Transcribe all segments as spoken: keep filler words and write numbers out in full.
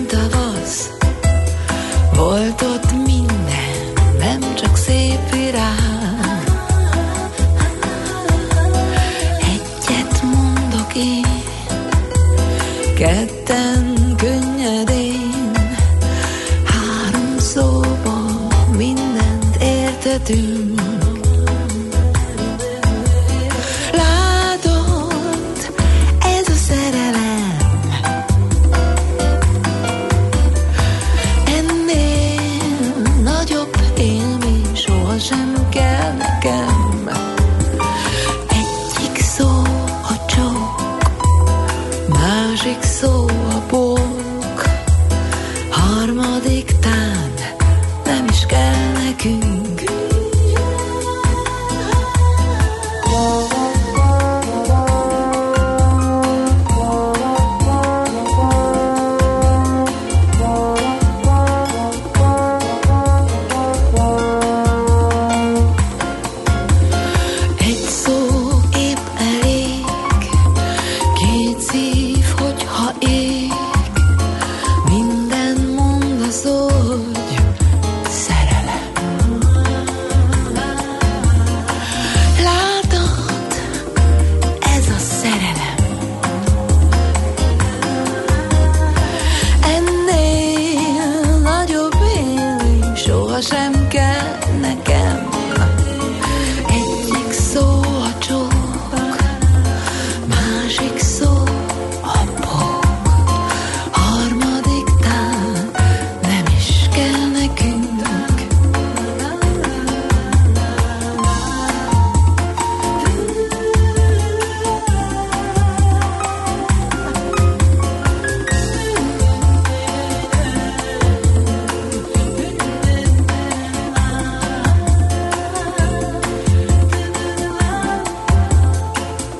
mint tavasz, volt ott minden, nem csak szép virág. Egyet mondok én, ketten könnyedén, három szóban mindent értetünk.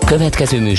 Következő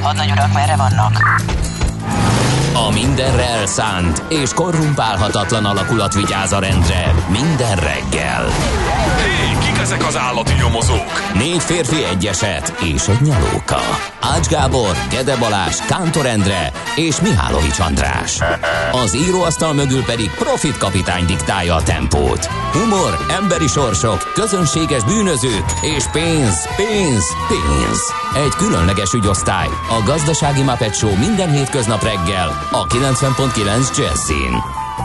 Hadnagy urak, merre vannak? A mindenre elszánt és korrumpálhatatlan alakulat vigyáz a rendre minden reggel. Hé, kik ezek az állati nyomozók? Négy férfi, egy eset és egy nyalóka. Ács Gábor, Gede Balázs, Kántor Endre és Mihálovics András. Az íróasztal mögül pedig Profit kapitány diktálja a tempót. Humor, emberi sorsok, közönséges bűnözők és pénz, pénz, pénz. Egy különleges ügyosztály, a Gazdasági Muppet Show minden hétköznap reggel a kilencven egész kilenc Jazzyn.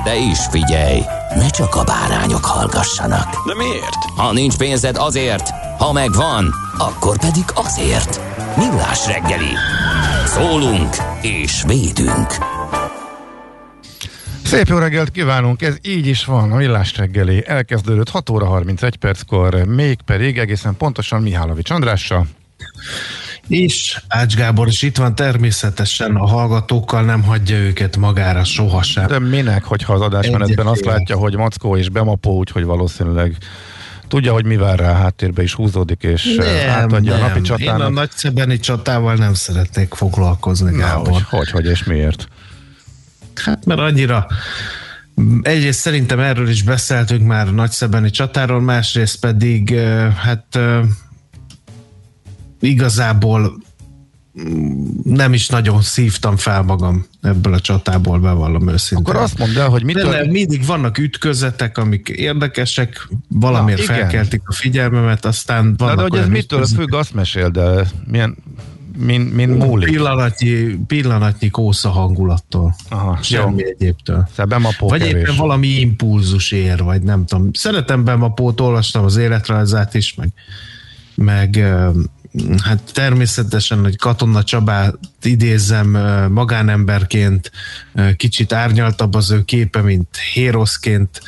De is figyelj, ne csak a bárányok hallgassanak. De miért? Ha nincs pénzed, azért, ha megvan, akkor pedig azért. Millás reggeli. Szólunk és védünk. Szép jó reggelt kívánunk, ez így is van, a Millás reggeli elkezdődött hat óra harmincegy perckor, mégpedig egészen pontosan Mihálovics Andrással. És Ács Gábor is itt van, természetesen a hallgatókkal nem hagyja őket magára sohasem. De minek, hogyha az adásmenetben azt látja, hogy mackó és bemapó, úgyhogy valószínűleg tudja, hogy mi vár rá, a háttérbe is húzódik, és nem, átadja nem. a napi csatának. Én a nagyszebeni csatával nem szeretnék foglalkozni, Gábor. Na, hogy, hogy és miért? Hát mert annyira... Egyrészt szerintem erről is beszéltünk már a nagyszebeni csatáról, másrészt pedig hát... igazából nem is nagyon szívtam fel magam ebből a csatából, bevallom őszintén. Akkor azt mondd el, hogy mitől... De mindig vannak ütközetek, amik érdekesek, valamiért na, felkeltik a figyelmemet, aztán vannak. Na, de hogy ez mitől ütközetek. Függ, azt mesél, de milyen, min, min múlik? Pillanatnyi, pillanatnyi kósza hangulattól. Aha, semmi jó. Egyébtől. Vagy kevés. Éppen valami impulzus ér, vagy nem tudom. Szeretem Bemapót, olvastam az életrajzát is, meg, meg hát természetesen, hogy Katona Csabát idézem magánemberként, kicsit árnyaltabb az ő képe, mint héroszként,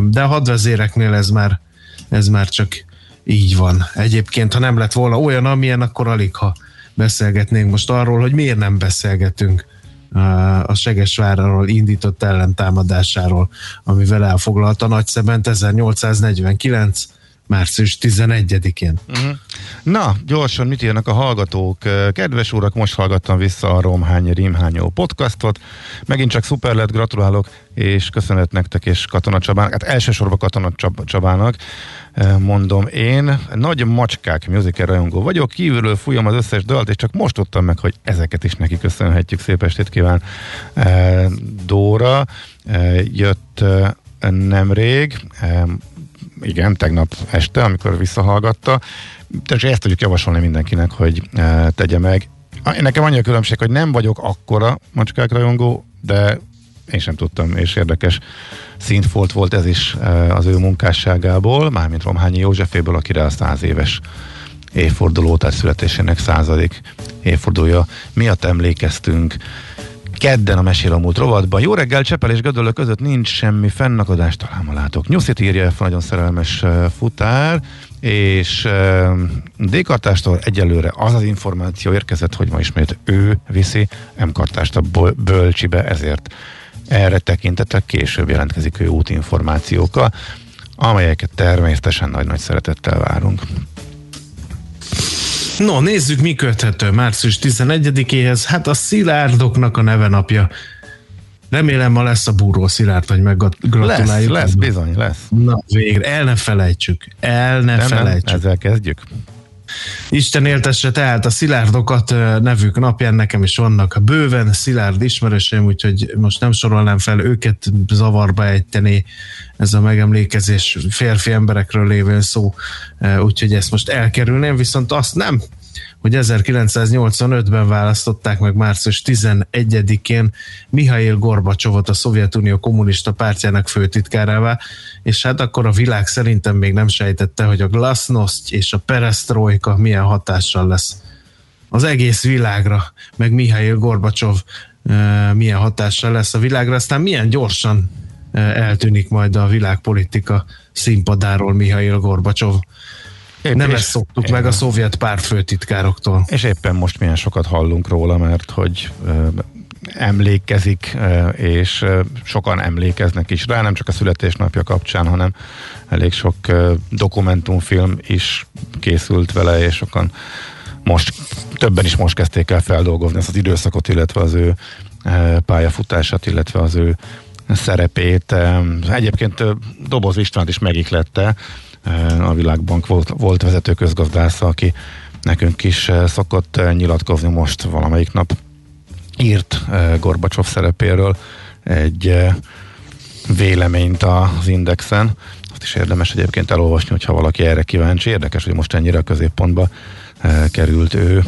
de a hadvezéreknél ez már, ez már csak így van. Egyébként, ha nem lett volna olyan, amilyen, akkor alig ha beszélgetnénk most arról, hogy miért nem beszélgetünk a Segesvárról indított ellentámadásáról, amivel elfoglalta Nagyszebent ezernyolcszáznegyvenkilenc. március tizenegyedikén. Uh-huh. Na, gyorsan mit írnak a hallgatók? Kedves urak, most hallgattam vissza a Romhányi Rímhányó podcastot. Megint csak szuper lett, gratulálok, és köszönet nektek és Katona Csabának. Hát elsősorban Katona Csab- Csabának mondom én. Nagy macskák musical rajongó vagyok, kívülről fújom az összes dalt, és csak most tudtam meg, hogy ezeket is neki köszönhetjük. Szép estét kíván Dóra. Jött nemrég, igen, tegnap este, amikor visszahallgatta. Tehát ezt tudjuk javasolni mindenkinek, hogy e, tegye meg. Nekem annyi a különbség, hogy nem vagyok akkora macskák rajongó, de én sem tudtam, és érdekes színfolt volt ez is e, az ő munkásságából, mármint Romhányi Józseféből, akire a száz éves évforduló, tehát születésének századik évfordulója miatt emlékeztünk. Kedden a Mesél a múlt rovatban. Jó reggel, Csepel és Gödöllő között nincs semmi fennakadás, talán ma látok. Nyuszit írja, nagyon szerelmes futár, és D-kartástól egyelőre az az információ érkezett, hogy ma ismét ő viszi M-kartást a Bölcsibe, ezért erre tekintetek, később jelentkezik ő útinformációkkal, amelyeket természetesen nagy-nagy szeretettel várunk. No, nézzük, mi köthető március tizenegyedikéhez. Hát a Szilárdoknak a nevenapja. Remélem, ma lesz a Búró Szilárd, hogy meggratuláljuk. Lesz, lesz, bizony, lesz. Na, végre. El ne felejtsük. El ne nem, felejtsük. Nem, ezzel kezdjük. Isten éltesse tehát a Szilárdokat nevük napján, nekem is vannak bőven Szilárd ismerőseim, úgyhogy most nem sorolnám fel őket, zavarba ejteni ez a megemlékezés férfi emberekről lévén szó, úgyhogy ezt most elkerülném, viszont azt nem, hogy ezerkilencszáznyolcvanötben választották meg március tizenegyedikén Mikhail Gorbacsovot a Szovjetunió kommunista pártjának főtitkárává, és hát akkor a világ szerintem még nem sejtette, hogy a glasznoszt és a perestrojka milyen hatással lesz az egész világra, meg Mikhail Gorbacsov e, milyen hatással lesz a világra, aztán milyen gyorsan e, eltűnik majd a világpolitika színpadáról Mikhail Gorbacsov. Épp nem ezt szoktuk meg a szovjet pártfőtitkároktól. És éppen most milyen sokat hallunk róla, mert hogy ö, emlékezik, ö, és ö, sokan emlékeznek is rá, nem csak a születésnapja kapcsán, hanem elég sok ö, dokumentumfilm is készült vele, és sokan most, többen is most kezdték el feldolgozni ezt az időszakot, illetve az ő ö, pályafutását, illetve az ő szerepét. Egyébként ö, Doboz Istvánt is megiklette, a Világbank volt, volt vezető közgazdásza, aki nekünk is szokott nyilatkozni, most valamelyik nap írt Gorbacsov szerepéről egy véleményt az Indexen. Azt is érdemes egyébként elolvasni, hogyha valaki erre kíváncsi. Érdekes, hogy most ennyire a középpontba került ő.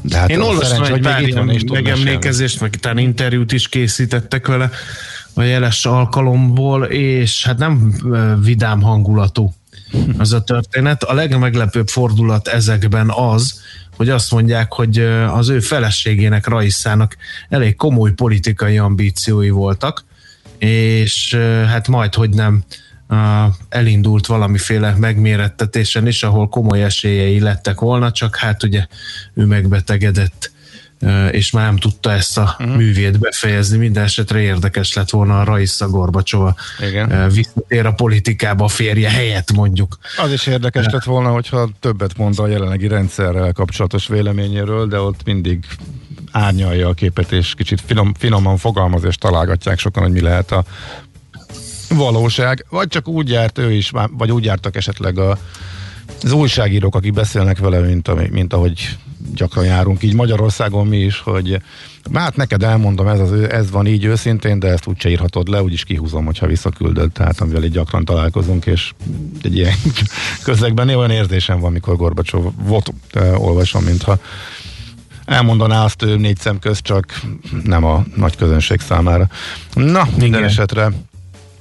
De hát én olvastam egy pár megemlékezést, meg talán interjút is készítettek vele a jeles alkalomból, és hát nem vidám hangulatú az a történet. A legmeglepőbb fordulat ezekben az, hogy azt mondják, hogy az ő feleségének, Raisának elég komoly politikai ambíciói voltak, és hát majd, hogy nem elindult valamiféle megmérettetésen is, ahol komoly esélyei lettek volna, csak hát ugye ő megbetegedett, és már nem tudta ezt a uh-huh. művét befejezni. Minden esetre érdekes lett volna a Raisa Gorbacsova visszatér a politikába a férje helyett, mondjuk. Az is érdekes lett volna, hogyha többet mond a jelenlegi rendszerrel kapcsolatos véleményéről, de ott mindig árnyalja a képet, és kicsit finom, finoman fogalmaz, és találgatják sokan, hogy mi lehet a valóság. Vagy csak úgy járt ő is, vagy úgy jártak esetleg a az újságírók, akik beszélnek vele, mint, mint ahogy gyakran járunk így Magyarországon mi is, hogy hát neked elmondom, ez, az, ez van így őszintén, de ezt úgyse írhatod le, úgyis kihúzom, hogyha visszaküldöd, tehát amivel így gyakran találkozunk, és egy ilyen közlegben olyan érzésem van, mikor Gorbacsovot olvasom, mintha elmondaná azt ő négy szem közt, csak nem a nagy közönség számára. Na, minden esetre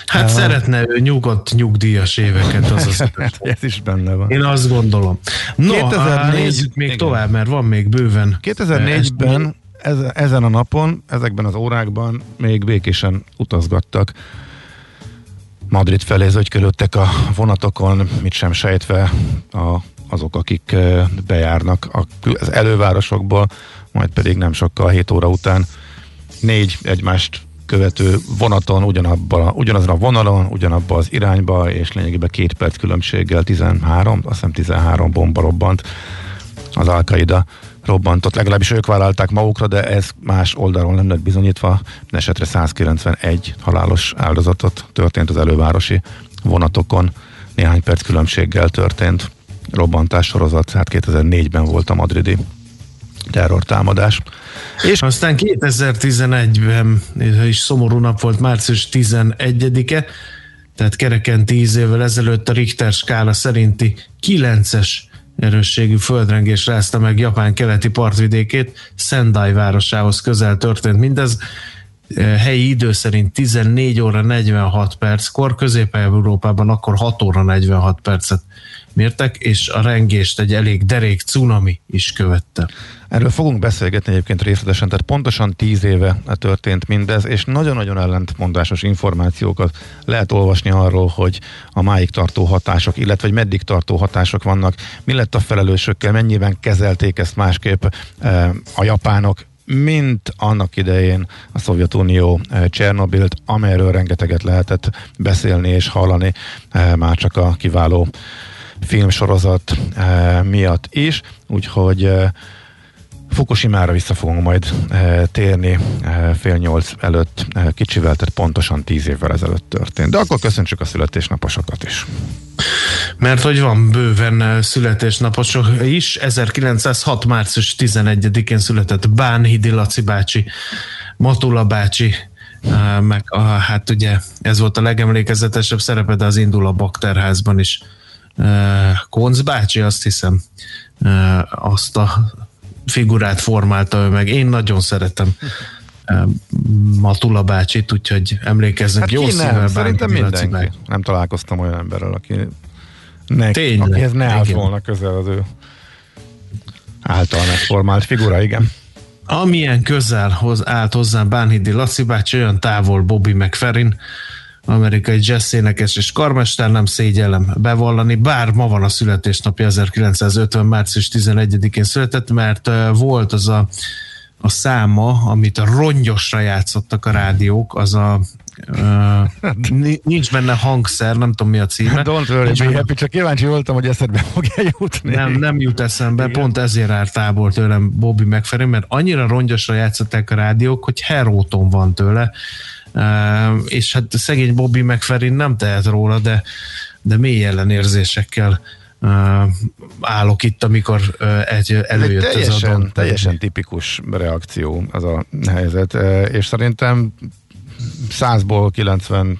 hát ja. szeretne ő nyugodt, nyugdíjas éveket, az az ez is benne van. Én azt gondolom. No, kétezer-négy, nézzük még igen. tovább, mert van még bőven. kétezer-négyben ez, ezen a napon, ezekben az órákban még békésen utazgattak Madrid felé, zögykölődtek a vonatokon, mit sem sejtve a, azok, akik bejárnak az elővárosokból, majd pedig nem sokkal hét óra után négy egymást követő vonaton, ugyanabban, ugyanazon a vonalon, ugyanabban az irányba, és lényegében két perc különbséggel tizenhárom, azt hiszem tizenhárom bomba robbant. Az Al-Qaida robbantott, legalábbis ők vállalták magukra, de ez más oldalról nem lett bizonyítva. Esetre száz kilencvenegy halálos áldozatot történt az elővárosi vonatokon. Néhány perc különbséggel történt robbantás sorozat, hát kétezer-négyben volt a madridi terrortámadás. És aztán kétezer-tizenegyben is szomorú nap volt, március tizenegyedike, tehát kereken tíz évvel ezelőtt a Richter skála szerinti kilences erősségű földrengés rázta meg Japán keleti partvidékét, Sendai városához közel történt mindez. Helyi idő szerint tizennégy óra negyvenhat perckor, Közép-Európában akkor hat óra negyvenhat percet mértek, és a rengést egy elég derék cunami is követte. Erről fogunk beszélgetni egyébként részletesen, tehát pontosan tíz éve történt mindez, és nagyon-nagyon ellentmondásos információkat lehet olvasni arról, hogy a máig tartó hatások, illetve hogy meddig tartó hatások vannak, mi lett a felelősökkel, mennyiben kezelték ezt másképp a japánok, mint annak idején a Szovjetunió Csernobilt, amelyről rengeteget lehetett beszélni és hallani, már csak a kiváló filmsorozat miatt is, úgyhogy Fukushimára vissza fogunk majd térni fél nyolc előtt kicsivel, tehát pontosan tíz évvel ezelőtt történt. De akkor köszöntsük a születésnaposokat is. Mert hogy van bőven születésnaposok is, ezerkilencszázhat. március tizenegyedikén született Bánhidi Laci bácsi, Matula bácsi, meg a, hát ugye ez volt a legemlékezetesebb szerepe, de az Indul a Bakterházban is. Koncz bácsi, azt hiszem, azt a figurát formálta ő meg. Én nagyon szeretem Matula bácsit, úgyhogy emlékezzünk hát jó szívvel Bánhidi Laci bácsi. Nem találkoztam olyan emberrel, aki Nek, Tényleg. Akihez ne állt volna közel az ő által megformált figura, igen. Amilyen közel hoz, állt hozzá Bánhidi Laci bácsi, olyan távol Bobby McFerrin, amerikai jazz énekes és karmester, nem szégyellem bevallani, bár ma van a születésnapja, ezerkilencszázötven. március tizenegyedikén született, mert volt az a, a száma, amit a rongyosra játszottak a rádiók, az a Uh, nincs benne hangszer, nem tudom mi a címe. Don't worry, happy, csak kíváncsi voltam, hogy eszedbe fogja jutni. Nem, nem jut eszembe, igen. Pont ezért áll távol tőlem Bobby McFerrin, mert annyira rongyosra játszották a rádiók, hogy heróton van tőle, uh, és hát szegény Bobby McFerrin nem tehet róla, de, de mély ellenérzésekkel Uh, állok itt, amikor uh, egy, előjött egy teljesen, ez a don. Teljesen tipikus reakció az a helyzet, uh, és szerintem százból kilencvenhat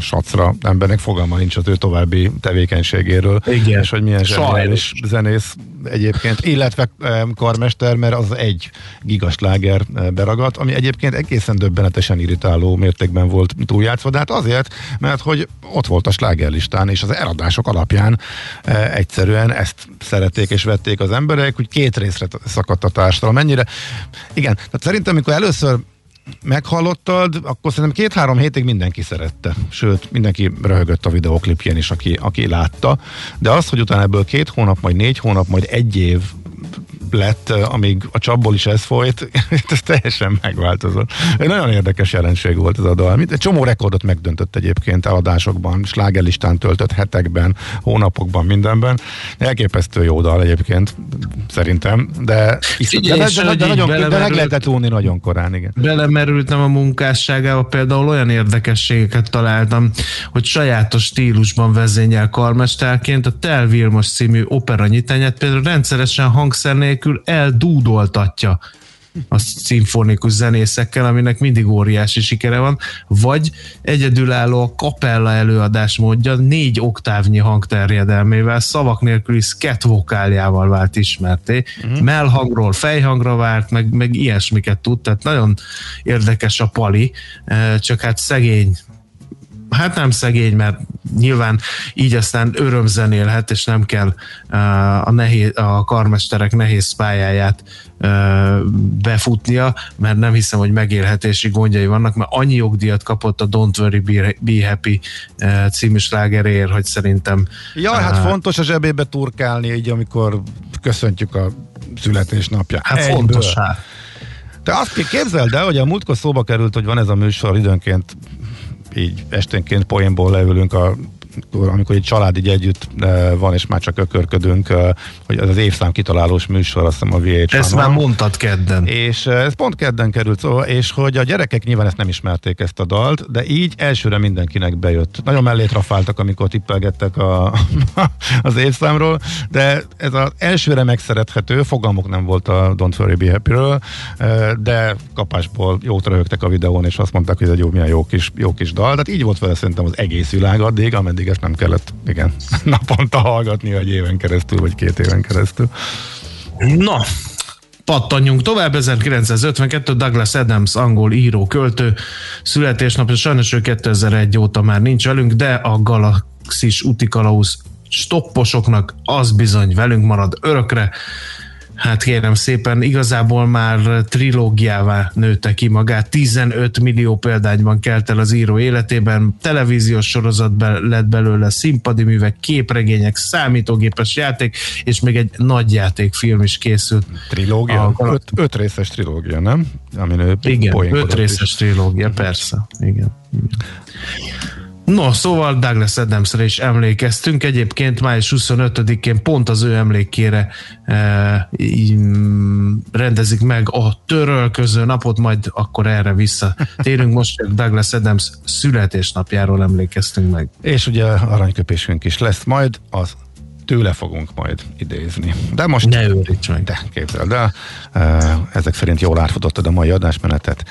sacra embernek fogalma nincs az ő további tevékenységéről. Igen. És hogy milyen zseniális zenész egyébként, illetve karmester, mert az egy gigasláger beragadt, ami egyébként egészen döbbenetesen irritáló mértékben volt túljátszva, de hát azért, mert hogy ott volt a slágerlistán, és az eladások alapján e, egyszerűen ezt szerették és vették az emberek, hogy két részre szakadt a társadalom. Mennyire? Igen, tehát szerintem, amikor először meghallottad, akkor szerintem két-három hétig mindenki szerette. Sőt, mindenki röhögött a videóklipjén is, aki, aki látta. De az, hogy utána ebből két hónap, majd négy hónap, majd egy év lett, amíg a csapból is ez folyt, ez teljesen megváltozott. Egy nagyon érdekes jelenség volt ez a dal. Egy csomó rekordot megdöntött egyébként eladásokban, slágerlistán töltött hetekben, hónapokban, mindenben. Elképesztő jó dal egyébként, szerintem, de, Figyelj, de, de, de, de, nagyon, de meg lehetett úrni nagyon korán, igen. Belemerültem a munkásságába, például olyan érdekességeket találtam, hogy sajátos stílusban vezényel karmesterként a Tel Vilmos című opera nyitányát például rendszeresen hangszer nélkül eldúdoltatja a szimfonikus zenészekkel, aminek mindig óriási sikere van, vagy egyedülálló a kapella előadás módja négy oktávnyi hangterjedelmével, szavak nélküli szkett vokáljával vált ismerté, uh-huh. mellhangról fejhangra vált, meg, meg ilyesmiket tud, tehát nagyon érdekes a pali, csak hát szegény, hát nem szegény, mert nyilván így aztán örömzenélhet, és nem kell a, nehéz, a karmesterek nehéz pályáját befutnia, mert nem hiszem, hogy megélhetési gondjai vannak, mert annyi jogdíjat kapott a Don't Worry, Be Happy című slágeréért, hogy szerintem... Jaj, hát uh, fontos a zsebébe turkálni, így amikor köszöntjük a születésnapját. Hát egyből. Fontos, hát. Te azt képzeld el, hogy a múltkor szóba került, hogy van ez a műsor, időnként így esténként poénból leülünk a amikor egy család így együtt van, és már csak ökörködünk, hogy ez az évszám kitalálós műsor, azt hiszem a vé há-on. Ezt már mondtad kedden. És ez pont kedden került szó, és hogy a gyerekek nyilván ezt nem ismerték, ezt a dalt, de így elsőre mindenkinek bejött. Nagyon mellé trafáltak, amikor tippelgettek a, az évszámról, de ez az elsőre megszerethető, fogalmuk nem volt a Don't Worry Be Happy-ről, de kapásból jót röhögtek a videón, és azt mondták, hogy ez egy jó, milyen jó kis, jó kis dal. Tehát így volt vele szerintem az egész világ addig, ameddig ezt nem kellett, igen, naponta hallgatni, vagy éven keresztül, vagy két éven keresztül. Na, pattanjunk tovább. ezerkilencszázötvenkettő Douglas Adams angol író, költő születésnapja, sajnos ő kétezer-egy óta már nincs velünk, de a Galaxis Útikalauz stopposoknak az bizony velünk marad örökre. Hát kérem szépen, igazából már trilógiává nőtte ki magát. tizenöt millió példányban kelt el az író életében, televíziós sorozat lett belőle, színpadi művek, képregények, számítógépes játék, és még egy nagy játékfilm is készült. Trilógia? A... Öt, öt részes trilógia, nem? Amin igen, öt részes is. Trilógia, persze. Igen, igen. No, szóval Douglas Adamsre is emlékeztünk. Egyébként május huszonötödikén pont az ő emlékére e, rendezik meg a törölköző napot, majd akkor erre visszatérünk. Most Douglas Adams születésnapjáról emlékeztünk meg. És ugye aranyköpésünk is lesz majd, az tőle fogunk majd idézni. De most... Ne őríts meg. De, képzeld el. Ezek szerint jól átfutottad a mai adásmenetet.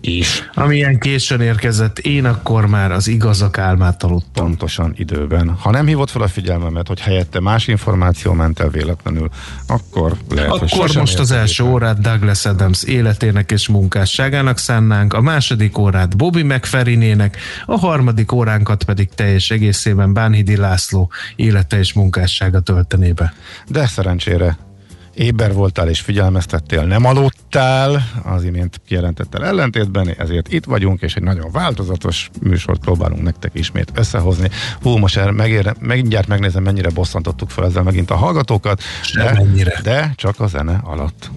Is. Amilyen későn érkezett, én akkor már az igazak álmát aludtam. Pontosan időben. Ha nem hívott fel a figyelmemet, hogy helyette más információ ment el véletlenül, akkor lehet, akkor hogy most az első órát Douglas Adams életének és munkásságának szánnánk, a második órát Bobby McFerrinének, a harmadik óránkat pedig teljes egészében Bánhidi László élete és munkássága töltenébe. De szerencsére éber voltál és figyelmeztettél, nem aludtál, az imént kijelentettel ellentétben, ezért itt vagyunk, és egy nagyon változatos műsort próbálunk nektek ismét összehozni. Hú, most megér, mindjárt megnézem, mennyire bosszantottuk fel ezzel megint a hallgatókat, de, de csak a zene alatt.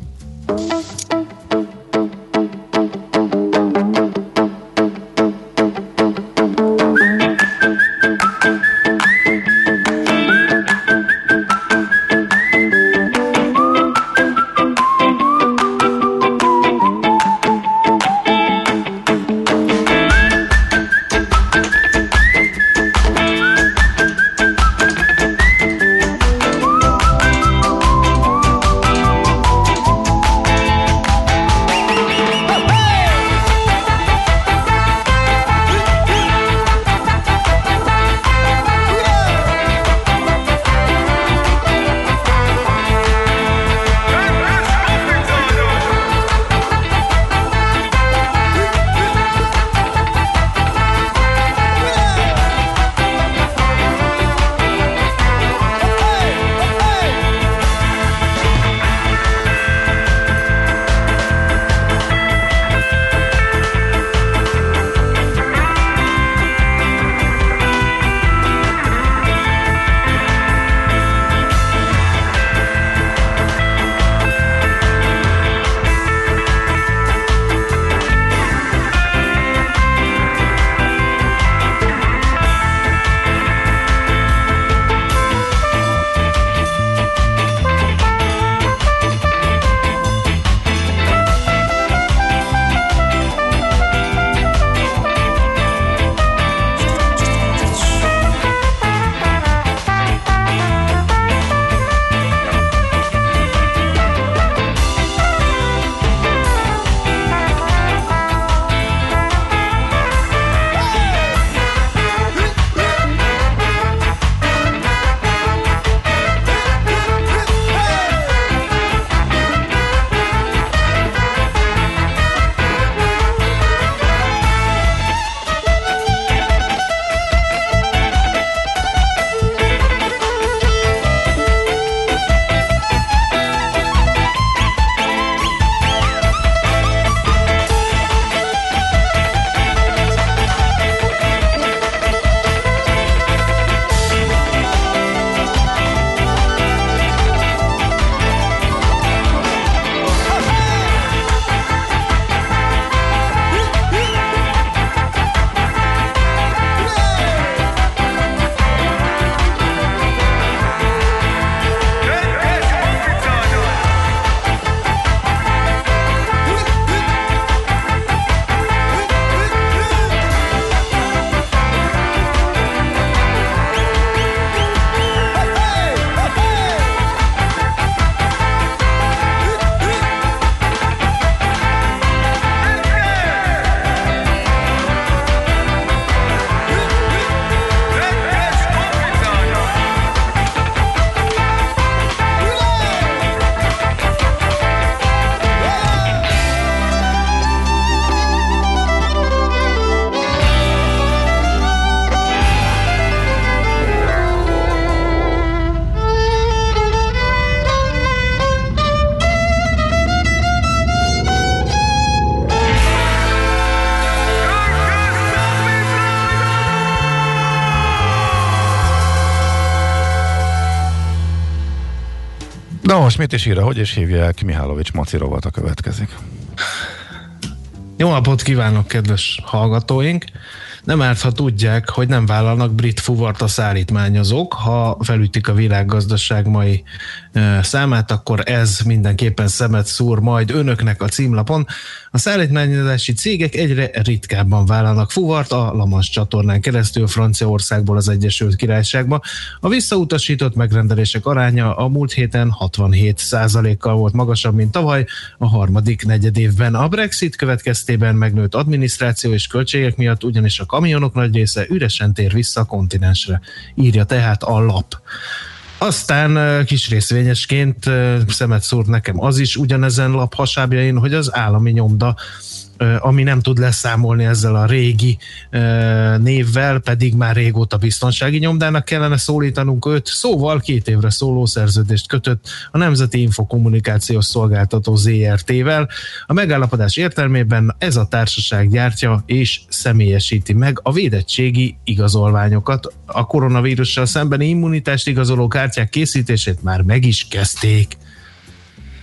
Na most mit is írja, hogy és hívják, Mihálovics Maci rovata következik. Jó napot kívánok, kedves hallgatóink! Nem ártha tudják, hogy nem vállalnak brit fuvart a szállítmányozók. Ha felütik a világgazdaság mai számát, akkor ez mindenképpen szemet szúr majd önöknek a címlapon. A szállítmányozási cégek egyre ritkábban vállalnak fuvart a La Manche csatornán keresztül Franciaországból az Egyesült Királyságba. A visszautasított megrendelések aránya a múlt héten hatvanhét százalékkal volt magasabb, mint tavaly a harmadik negyedévben. A Brexit következtében megnőtt adminisztráció és költségek miatt ugyanis a kamionok nagy része üresen tér vissza a kontinensre, írja tehát a lap. Aztán kis részvényesként szemet szúrt nekem az is ugyanezen lap hasábjain, hogy az állami nyomda, ami nem tud leszámolni ezzel a régi névvel, pedig már régóta biztonsági nyomdának kellene szólítanunk őt, szóval két évre szóló szerződést kötött a Nemzeti Infokommunikációs Szolgáltató zé er té-vel. A megállapodás értelmében ez a társaság gyártja és személyesíti meg a védettségi igazolványokat. A koronavírussal szembeni immunitást igazoló kártyák készítését már meg is kezdték.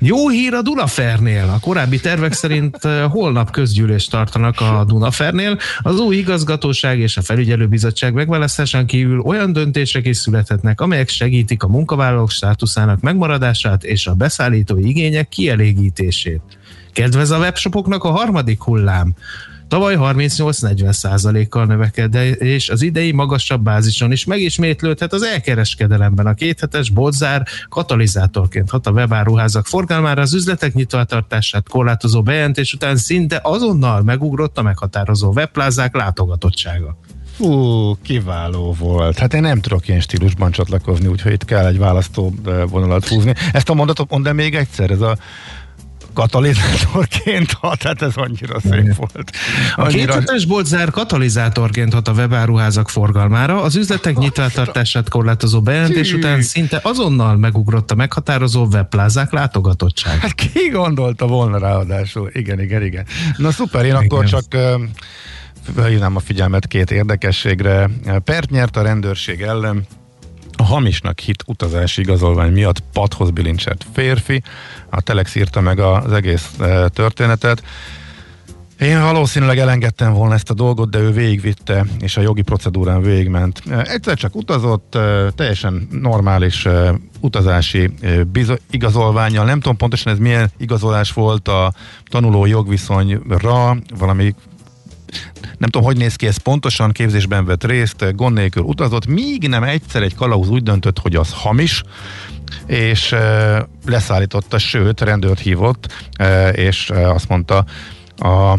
Jó hír a Dunaferrnél. A korábbi tervek szerint holnap közgyűlést tartanak a Dunaferrnél. Az új igazgatóság és a felügyelőbizottság megválasztásán kívül olyan döntések is születhetnek, amelyek segítik a munkavállalók státuszának megmaradását és a beszállítói igények kielégítését. Kedvez a webshopoknak a harmadik hullám. Tavaly harmincnyolc-negyven százalékkal növekedett, és az idei magasabb bázison is megismétlődhet az elkereskedelemben. A kéthetes boltzár katalizátorként hat a webáruházak forgalmára, az üzletek nyitvatartását korlátozó bejelentés után szinte azonnal megugrott a meghatározó webplázák látogatottsága. Ú, kiváló volt. Hát én nem tudok ilyen stílusban csatlakozni, úgyhogy itt kell egy választó vonalat húzni. Ezt a mondatot mondd még egyszer, ez a katalizátorként hat, hát ez annyira szép volt. Annyira... A kéthetes boltzár katalizátorként hat a webáruházak forgalmára, az üzletek nyitvatartását korlátozó bejelentés után szinte azonnal megugrott a meghatározó webplázák látogatottság. Hát ki gondolta volna ráadásul? Igen, igen, igen. Na szuper, én akkor csak... hívnám a figyelmet két érdekességre. Pert nyert a rendőrség ellen a hamisnak hit utazási igazolvány miatt padhoz bilincselt férfi. A Telex írta meg az egész történetet. Én valószínűleg elengedtem volna ezt a dolgot, de ő végigvitte, és a jogi procedúrán végigment. Egyszer csak utazott, teljesen normális utazási bizo- igazolvánnyal. Nem tudom pontosan ez milyen igazolás volt a tanuló jogviszonyra, valami nem tudom, hogy néz ki ez pontosan, képzésben vett részt, gond nélkül utazott, míg nem egyszer egy kalauz úgy döntött, hogy az hamis, és e, leszállította, sőt, rendőrt hívott, e, és e, azt mondta a,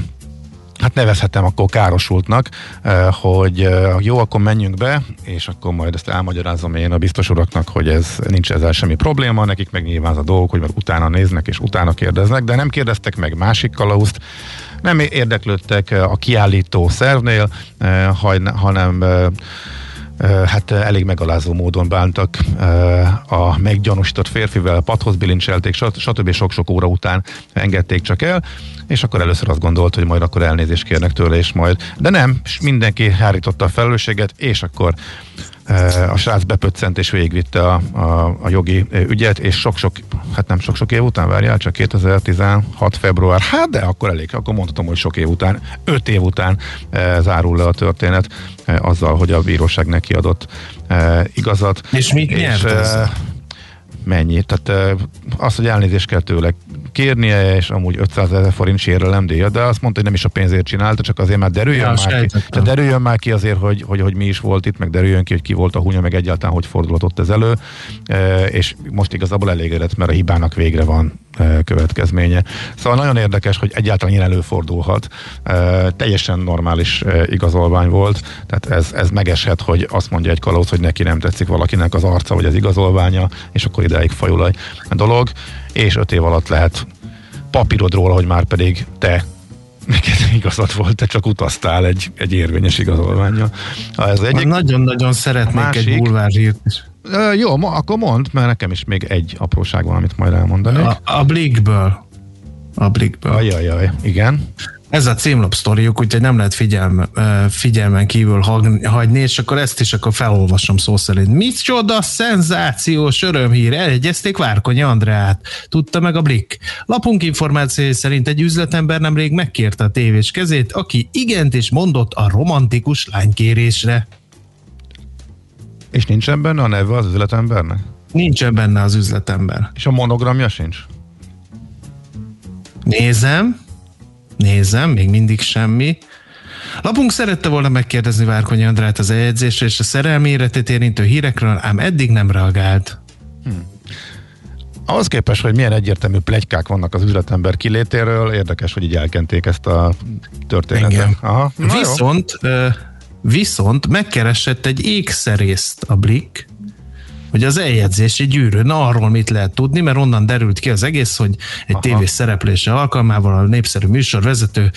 hát nevezhetem akkor károsultnak, e, hogy e, jó, akkor menjünk be, és akkor majd ezt elmagyarázom én a biztos uraknak, hogy ez nincs ezzel semmi probléma, nekik meg nyilván az a dolgok, hogy már utána néznek és utána kérdeznek, de nem kérdeztek meg másik kalauzt, nem érdeklődtek a kiállító szervnél, hanem hát elég megalázó módon bántak a meggyanúsított férfivel, padhoz bilincselték, stb. Sok-sok óra után engedték csak el, és akkor először azt gondolt, hogy majd akkor elnézést kérnek tőle, és majd, de nem, mindenki hárította a felelősséget, és akkor a srác bepöccent és végigvitte a, a, a jogi ügyet, és sok-sok, hát nem sok-sok év után, várjál, csak kétezer-tizenhat február, hát de akkor elég, akkor mondhatom, hogy sok év után, öt év után e, zárul le a történet e, azzal, hogy a bíróság neki adott e, igazat. És mit nyert ez? E, mennyi? Tehát e, azt, hogy elnézést kell tőle kérnie, és amúgy ötszázezer forint sérelemdíja, de azt mondta, hogy nem is a pénzért csinálta, csak azért már derüljön, ja, már, ki. Tehát derüljön már ki azért, hogy, hogy, hogy mi is volt itt, meg derüljön ki, hogy ki volt a hunya, meg egyáltalán, hogy fordulhat ott ez elő, e, és most igazából elégedett, mert a hibának végre van e, következménye. Szóval nagyon érdekes, hogy egyáltalán ilyen előfordulhat. E, teljesen normális e, igazolvány volt, tehát ez, ez megeshet, hogy azt mondja egy kalóz, hogy neki nem tetszik valakinek az arca, vagy az igazolványa, és akkor ideig fajul a dolog, és öt év alatt lehet papírod róla, hogy már pedig te neked igazad volt, te csak utaztál egy, egy érvényes igazolvánnyal. Nagyon-nagyon szeretnék másik, egy bulvárhírt is. Jó, ma, akkor mondd, mert nekem is még egy apróság van, amit majd elmondanék. A, a Blikkből. A Blikkből. Ajajaj, igen. Ez a címlap sztoriuk, úgyhogy nem lehet figyelme, figyelmen kívül hagyni, és akkor ezt is akkor felolvasom szó szerint. Micsoda szenzációs örömhír, elegyezték Várkonyi Andreát, tudta meg a Blikk. Lapunk információi szerint egy üzletember nemrég megkérte a tévés kezét, aki igent is mondott a romantikus lánykérésre. És nincs ebben a neve az üzletembernek? Nincsen benne az üzletember. És a monogramja sincs? Nézem. Nézem, még mindig semmi. Lapunk szerette volna megkérdezni Várkonyi Andrát az eljegyzésre és a szerelmi életét érintő hírekről, ám eddig nem reagált. Hmm. Ahhoz képest, hogy milyen egyértelmű pletykák vannak az üzletember kilétéről, érdekes, hogy így elkenték ezt a történetet. Aha. Viszont, viszont megkeresett egy ékszerészt a Blikk, hogy az eljegyzési gyűrű, na arról mit lehet tudni, mert onnan derült ki az egész, hogy egy Aha. tévés szereplése alkalmával a népszerű műsorvezető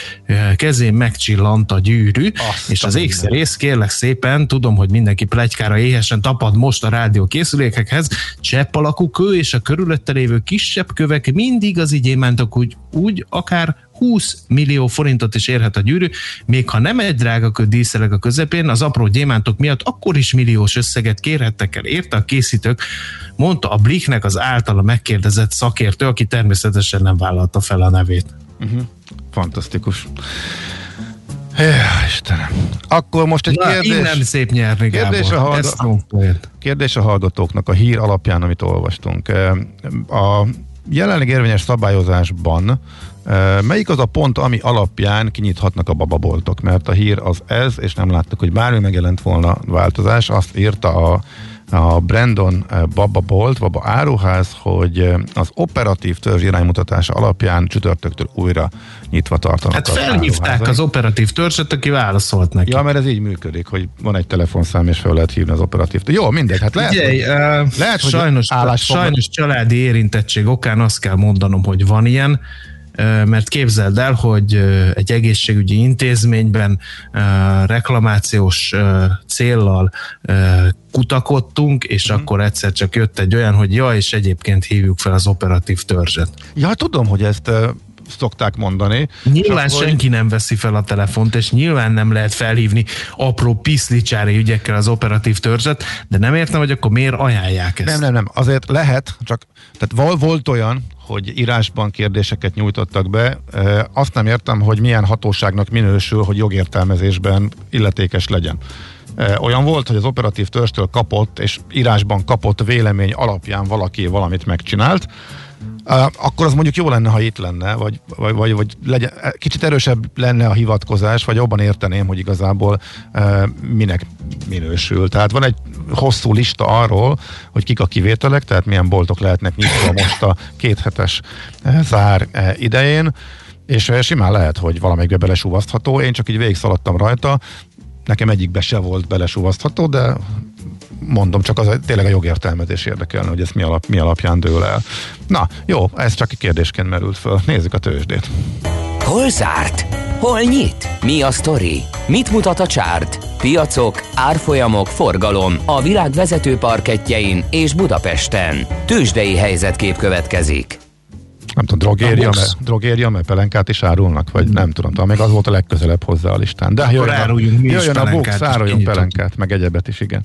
kezén megcsillant a gyűrű, Azt és az ékszerész, kérlek szépen, tudom, hogy mindenki pletykára éhesen tapad most a rádió készülékekhez, csepp alakú kő és a körülötte lévő kisebb kövek mindig az gyémántok, úgy, úgy akár húsz millió forintot is érhet a gyűrű, még ha nem egy drága kő díszeleg a közepén, az apró gyémántok miatt akkor is milliós összeget kérhettek el érte a készítők, mondta a Blikknek az általa megkérdezett szakértő, aki természetesen nem vállalta fel a nevét. Uh-huh. Fantasztikus. Ja, Istenem. Akkor most egy Na, kérdés. Innen szép nyerni, kérdés Gábor. A hallgat... Kérdés a hallgatóknak a hír alapján, amit olvastunk. A jelenleg érvényes szabályozásban melyik az a pont, ami alapján kinyithatnak a bababoltok? Mert a hír az ez, és nem láttuk, hogy bármi megjelent volna változás. Azt írta a, a Brendon bababolt, baba áruház, hogy az operatív törzs iránymutatása alapján csütörtöktől újra nyitva tartanak. Hát felhívták az operatív törzset, aki válaszolt neki. Ja, mert ez így működik, hogy van egy telefonszám, és fel lehet hívni az operatív törzs. Jó, mindegy, hát lehet, Ugye, hogy, uh, lehet sajnos, hogy sajnos családi érintettség okán azt kell mondanom, hogy van ilyen, mert képzeld el, hogy egy egészségügyi intézményben reklamációs céllal kutakodtunk, és mm. akkor egyszer csak jött egy olyan, hogy ja, és egyébként hívjuk fel az operatív törzset. Ja, tudom, hogy ezt szokták mondani. Nyilván akkor... senki nem veszi fel a telefont, és nyilván nem lehet felhívni apró piszlicsári ügyekkel az operatív törzset, de nem értem, hogy akkor miért ajánlják ezt. Nem, nem, nem. Azért lehet, csak tehát volt olyan, hogy írásban kérdéseket nyújtottak be. E, azt nem értem, hogy milyen hatóságnak minősül, hogy jogértelmezésben illetékes legyen. E, olyan volt, hogy az operatív törzstől kapott, és írásban kapott vélemény alapján valaki valamit megcsinált, e, akkor az mondjuk jó lenne, ha itt lenne, vagy, vagy, vagy, vagy legyen, kicsit erősebb lenne a hivatkozás, vagy abban érteném, hogy igazából e, minek minősül. Tehát van egy hosszú lista arról, hogy kik a kivételek, tehát milyen boltok lehetnek nyitva most a két hetes zár idején, és simán lehet, hogy valamelyikbe belesúvasztható. Én csak így végigszaladtam rajta, nekem egyikbe se volt belesúvasztható, de mondom, csak az tényleg a jogértelmezés érdekelne, hogy ez mi, alap, mi alapján dől el. Na, jó, ez csak kérdésként merült föl. Nézzük a tőzsdét. Hol zárt? Hol nyit? Mi a sztori? Mit mutat a csárt? Piacok, árfolyamok, forgalom a világ vezető parkettjein és Budapesten. Tőzsdei helyzetkép következik. Nem tudom, drogéria, mert, drogéria, mert pelenkát is árulnak, vagy nem tudom, talán még az volt a legközelebb hozzá a listán. De jöjjön, jöjjön a buksz, áruljunk pelenkát, meg egyebet is, igen.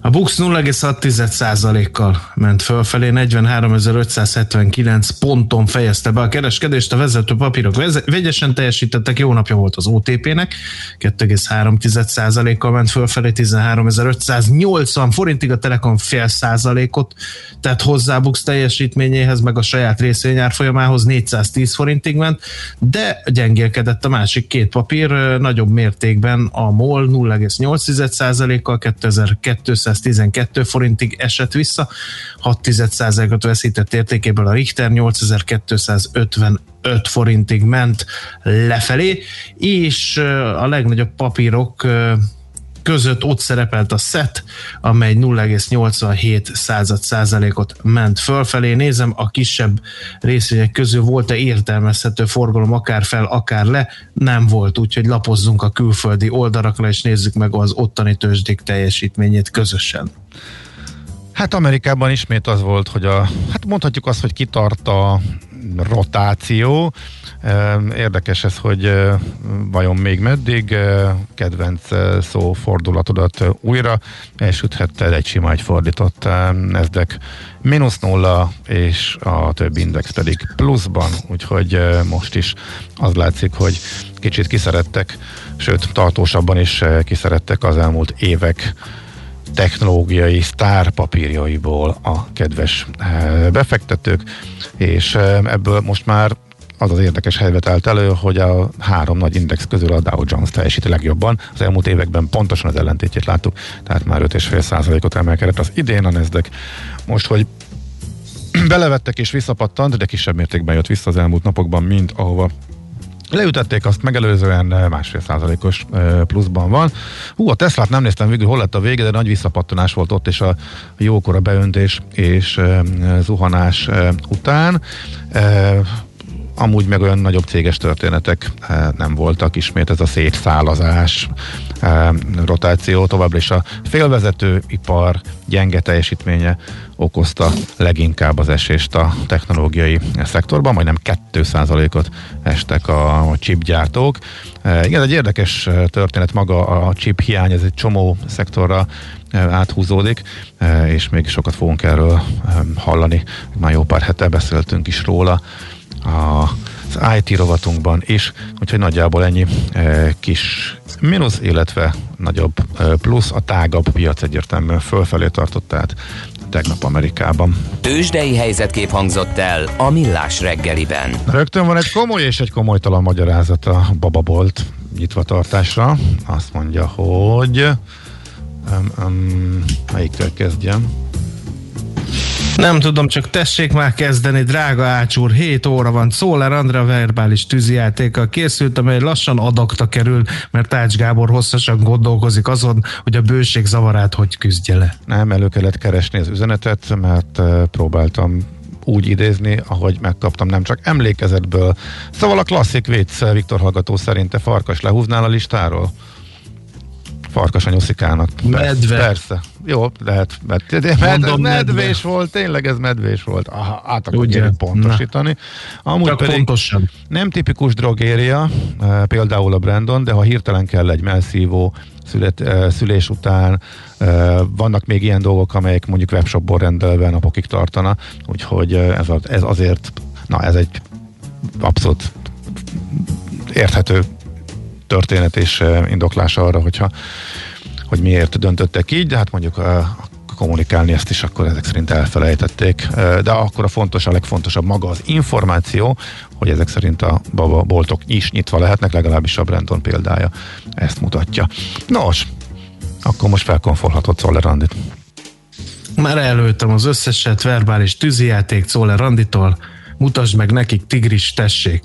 A BUX nulla egész hat százalékkal ment fölfelé, negyvenháromezer-ötszázhetvenkilenc ponton fejezte be a kereskedést, a vezető papírok vegyesen teljesítettek, jó napja volt az o té pének, két egész három százalékkal ment fölfelé, tizenháromezer-ötszáznyolcvan forintig, a Telekom fél százalékot tett hozzá a BUX teljesítményéhez, meg a saját részvényárfolyamához négyszáztíz forintig ment, de gyengélkedett a másik két papír, nagyobb mértékben a MOL nulla egész nyolc százalékkal kétezer-kétszáztizenkettő forintig esett vissza, hat százalékot veszített értékéből a Richter, nyolcezer-kétszázötvenöt forintig ment lefelé, és a legnagyobb papírok között ott szerepelt a SZET, amely nulla egész nyolcvanhét százalékot ment fölfelé. Nézem, a kisebb részvények közül volt-e értelmezhető forgalom akár fel, akár le? Nem volt, úgyhogy lapozzunk a külföldi oldalakra, és nézzük meg az ottani tőzsdék teljesítményét közösen. Hát Amerikában ismét az volt, hogy a, hát mondhatjuk azt, hogy kitart a rotáció. Érdekes ez, hogy vajon még meddig kedvenc szó fordulatodat újra elsüthetted egy sima, egy fordított NASDAQ mínusz nulla, és a többi index pedig pluszban, úgyhogy most is az látszik, hogy kicsit kiszerettek, sőt tartósabban is kiszerettek az elmúlt évek technológiai sztárpapírjaiból a kedves befektetők, és ebből most már az az érdekes helyzet állt elő, hogy a három nagy index közül a Dow Jones teljesíti legjobban. Az elmúlt években pontosan az ellentétjét láttuk, tehát már öt egész öt százalékot emelkedett az idén a NASDAQ. Most, hogy belevettek és visszapattant, de kisebb mértékben jött vissza az elmúlt napokban, mint ahova leütették, azt megelőzően másfél százalékos pluszban van. Hú, a Teslát nem néztem végül, hol lett a vége, de nagy visszapattanás volt ott, és a jókora beöntés és zuhanás után. Amúgy meg olyan nagyobb céges történetek nem voltak, ismét ez a szétszálazás, rotáció, továbbra is a félvezetőipar gyenge teljesítménye okozta leginkább az esést a technológiai szektorban, majdnem két százalékot estek a chipgyártók. Igen, egy érdekes történet maga a chip hiány, ez egy csomó szektorra áthúzódik, és még sokat fogunk erről hallani, már jó pár hete beszéltünk is róla az i té rovatunkban is, úgyhogy nagyjából ennyi e, kis mínusz, illetve nagyobb e, plusz, a tágabb piac egyértelműen fölfelé tartott, tehát tegnap Amerikában. Tőzsdei helyzetkép hangzott el a Millás reggeliben. Rögtön van egy komoly és egy komolytalan magyarázat a bababolt nyitvatartásra. Azt mondja, hogy um, um, melyiktől kezdjem? Nem tudom, csak tessék már kezdeni, drága ácsúr, hét óra van. Szóler Andrea verbális tűzijátékkal készült, amely lassan adakta kerül, mert Ács Gábor hosszasan gondolkozik azon, hogy a bőség zavarát hogy küzdje le. Nem, elő kellett keresni az üzenetet, mert próbáltam úgy idézni, ahogy megkaptam, nem csak emlékezetből. Szóval a klasszik vicc, Viktor hallgató szerint, te Farkas lehúznál a listáról? Farkas a nyuszikának. Medve. Persze. Jó, lehet. Med- Mondom, medvés medve. volt, tényleg ez medvés volt. Aha, át akarják pontosítani. Amúgy csak pedig pontosan. Nem tipikus drogéria, e, például a Brendon, de ha hirtelen kell egy melszívó szület, e, szülés után, e, vannak még ilyen dolgok, amelyek mondjuk webshopból rendelve napokig tartana, úgyhogy ez, a, ez azért, na ez egy abszolút érthető történet és indoklása arra, hogyha, hogy miért döntöttek így, de hát mondjuk kommunikálni ezt is akkor ezek szerint elfelejtették. De akkor a fontos, a legfontosabb maga az információ, hogy ezek szerint a baba boltok is nyitva lehetnek, legalábbis a Brendon példája ezt mutatja. Nos, akkor most felkonfolhatod Szoller Andit. Már előttem az összeset, verbális tűzijáték Szoller Anditól. Mutasd meg nekik, tigris, tessék!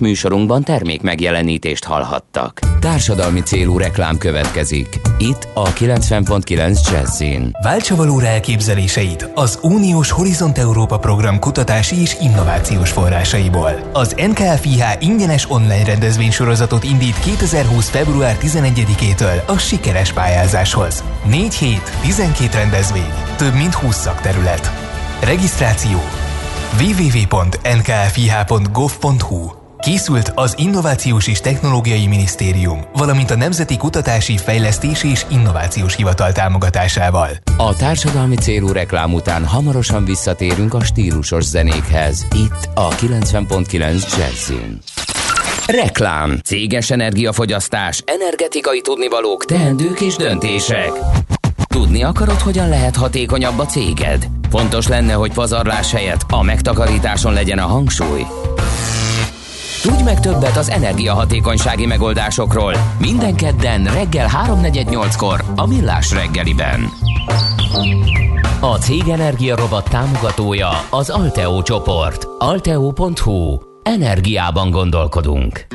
Műsorunkban termék megjelenítést hallhattak. Társadalmi célú reklám következik. Itt a kilencven egész kilenc Jazzyn. Váltsa valóra elképzeléseit az Uniós Horizont Európa Program kutatási és innovációs forrásaiból. Az en ká ef há ingyenes online rendezvénysorozatot indít kétezer-húsz. február tizenegyedikétől a sikeres pályázáshoz. négy hét, tizenkét rendezvény, több mint húsz szakterület. Regisztráció double-u double-u double-u pont n k f h pont gov pont h u. Készült az Innovációs és Technológiai Minisztérium, valamint a Nemzeti Kutatási, Fejlesztési és Innovációs Hivatal támogatásával. A társadalmi célú reklám után hamarosan visszatérünk a stílusos zenékhez. Itt a kilencven egész kilenc Jazzyn. Reklám. Céges energiafogyasztás, energetikai tudnivalók, teendők és döntések. Tudni akarod, hogyan lehet hatékonyabb a céged? Fontos lenne, hogy pazarlás helyett a megtakarításon legyen a hangsúly. Tudj meg többet az energiahatékonysági megoldásokról minden kedden reggel három negyvennyolckor a Millás reggeliben. A Cég Energia rovat támogatója az Alteo csoport. alteo pont h u. Energiában gondolkodunk.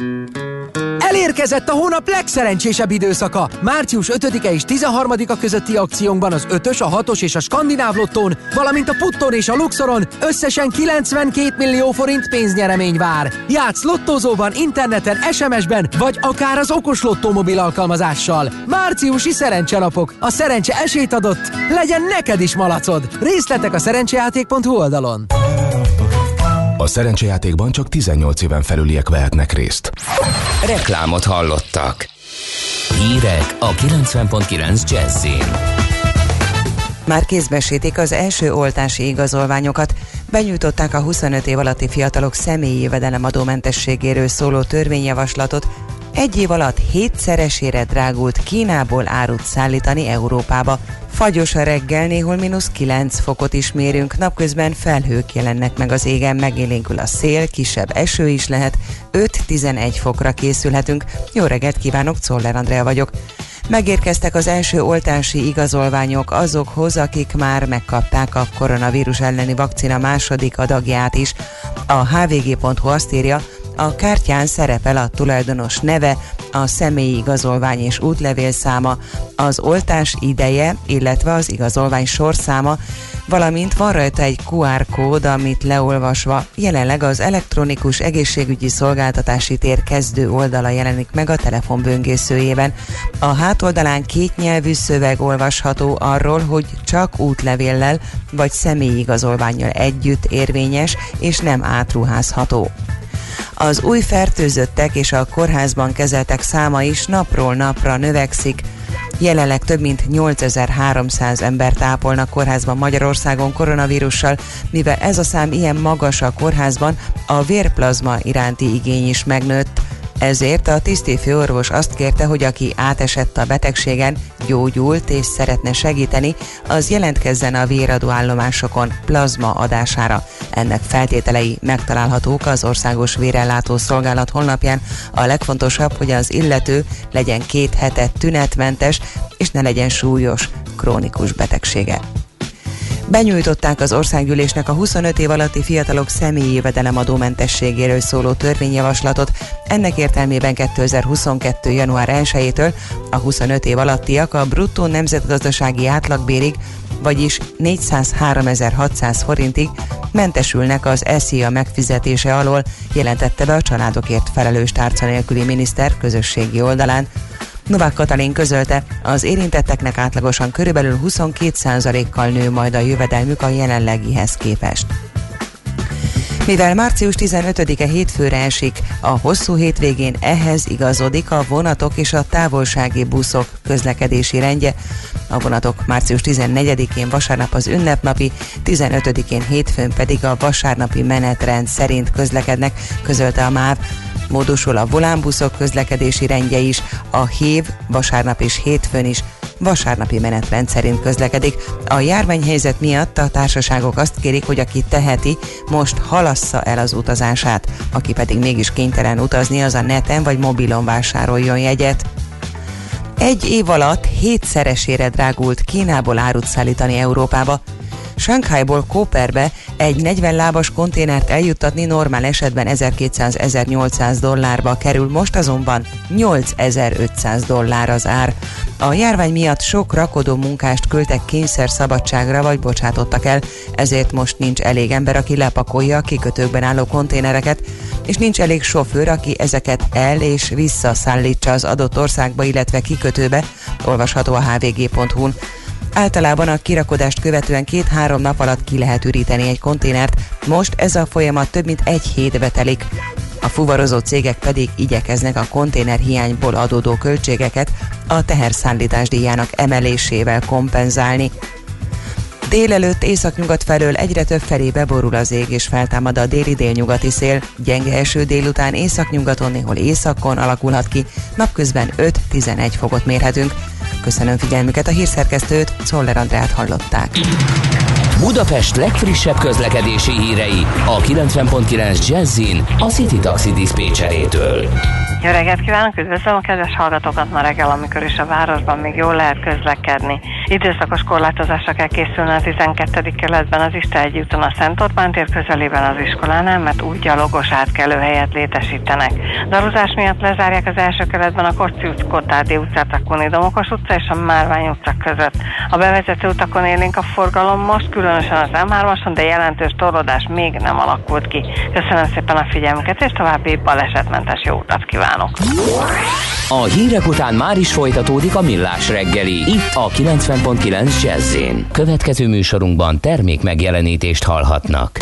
Elérkezett a hónap legszerencsésebb időszaka. Március ötödike és tizenharmadika közötti akciónkban az ötös, a hatos és a skandináv lottón, valamint a putton és a luxoron összesen kilencvenkét millió forint pénznyeremény vár. Játsz lottozóban, interneten, es em es-ben, vagy akár az okos lottó mobil alkalmazással. Márciusi szerencsenapok. A szerencse esélyt adott. Legyen neked is malacod. Részletek a szerencsejáték pont h u oldalon. A szerencsejátékban csak tizennyolc éven felüliek vehetnek részt. Reklámot hallottak. Hírek a kilencven egész kilenc Jazzyn. Már kézbesítik az első oltási igazolványokat. Benyújtották a huszonöt év alatti fiatalok személyi jövedelemadómentességéről szóló törvényjavaslatot. Egy év alatt hétszeresére drágult Kínából árut szállítani Európába. Fagyos a reggel, néhol mínusz kilenc fokot is mérünk, napközben felhők jelennek meg az égen, megélénkül a szél, kisebb eső is lehet, öt-tizenegy fokra készülhetünk. Jó reggelt kívánok, Czoller Andrea vagyok. Megérkeztek az első oltási igazolványok azokhoz, akik már megkapták a koronavírus elleni vakcina második adagját is. A há vé gé pont hu azt írja, a kártyán szerepel a tulajdonos neve, a személyi igazolvány és útlevél száma, az oltás ideje, illetve az igazolvány sorszáma, valamint van rajta egy kú er kód, amit leolvasva jelenleg az elektronikus egészségügyi szolgáltatási tér kezdő oldala jelenik meg a telefon böngészőjében. A hátoldalán kétnyelvű szöveg olvasható arról, hogy csak útlevéllel vagy személyi igazolvánnyal együtt érvényes és nem átruházható. Az új fertőzöttek és a kórházban kezeltek száma is napról napra növekszik. Jelenleg több mint nyolcezer-háromszáz embert ápolnak kórházban Magyarországon koronavírussal, mivel ez a szám ilyen magas a kórházban, a vérplazma iránti igény is megnőtt. Ezért a tisztifőorvos azt kérte, hogy aki átesett a betegségen, gyógyult és szeretne segíteni, az jelentkezzen a véradó állomásokon plazma adására. Ennek feltételei megtalálhatók az Országos Vérellátó Szolgálat honlapján. A legfontosabb, hogy az illető legyen két hetet tünetmentes és ne legyen súlyos, krónikus betegsége. Benyújtották az országgyűlésnek a huszonöt év alatti fiatalok személyi jövedelemadómentességéről szóló törvényjavaslatot. Ennek értelmében kétezer-huszonkettő. január elsejétől a huszonöt év alattiak a bruttó nemzetgazdasági átlagbérig, vagyis négyszázháromezer-hatszáz forintig mentesülnek az es zé i á megfizetése alól, jelentette be a családokért felelős tárca nélküli miniszter közösségi oldalán. Novák Katalin közölte, az érintetteknek átlagosan körülbelül huszonkét százalékkal nő majd a jövedelmük a jelenlegihez képest. Mivel március tizenötödike hétfőre esik, a hosszú hétvégén ehhez igazodik a vonatok és a távolsági buszok közlekedési rendje. A vonatok március tizennegyedikén vasárnap az ünnepnapi, tizenötödikén hétfőn pedig a vasárnapi menetrend szerint közlekednek, közölte a MÁV. Módosul a volánbuszok közlekedési rendje is, a HÉV vasárnap és hétfőn is vasárnapi menetrend szerint közlekedik. A járványhelyzet miatt a társaságok azt kérik, hogy aki teheti, most halassza el az utazását, aki pedig mégis kénytelen utazni, az a neten vagy mobilon vásároljon jegyet. Egy év alatt hétszeresére drágult Kínából árut szállítani Európába. Sanghajból Kóperbe egy negyven lábas konténert eljuttatni normál esetben ezerkétszáz-ezernyolcszáz dollárba kerül, most azonban nyolcezer-ötszáz dollár az ár. A járvány miatt sok rakodó munkást küldtek kényszer szabadságra vagy bocsátottak el, ezért most nincs elég ember, aki lepakolja a kikötőkben álló konténereket, és nincs elég sofőr, aki ezeket el- és visszaszállítsa az adott országba, illetve kikötőbe, olvasható a hvg.hu-n. Általában a kirakodást követően két-három nap alatt ki lehet üríteni egy konténert, most ez a folyamat több mint egy hétbe telik. A fuvarozó cégek pedig igyekeznek a konténerhiányból adódó költségeket a teherszállítás díjának emelésével kompenzálni. Délelőtt északnyugat felől egyre több felé beborul az ég és feltámad a déli-délnyugati szél. Gyenge eső délután északnyugaton, néhol északon alakulhat ki, napközben öt-tizenegy fokot mérhetünk. Köszönöm figyelmüket, a hírszerkesztőt, Czoller Andrát hallották. Budapest legfrissebb közlekedési hírei a kilencven egész kilenc Jazzyn a City Taxi diszpécserétől. Jó reggelt kívánok, üdvözlöm a kedves hallgatókat ma reggel, amikor is a városban még jól lehet közlekedni. Időszakos korlátozásra kell készülni a tizenkettedik kerületben az Istenhegyi úton a Szent Orbán tér közelében az iskolánál, mert új gyalogos átkelőhelyet létesítenek. Daruzás miatt lezárják az első kerületben a Kocsi út, Kottádi utcát, a Kunid-Domokos utca és a Márvány utca között. A bevezető utakon élénk a forgalom most, különösen az em hármason, de jelentős torlódás még nem alakult ki. Köszönöm szépen a figyelmüket, és további balesetmentes jó utat kívánok! A hírek után már is folytatódik a Millás reggeli, itt a kilencven egész kilenc Jazzyn. Következő műsorunkban termék megjelenítést hallhatnak.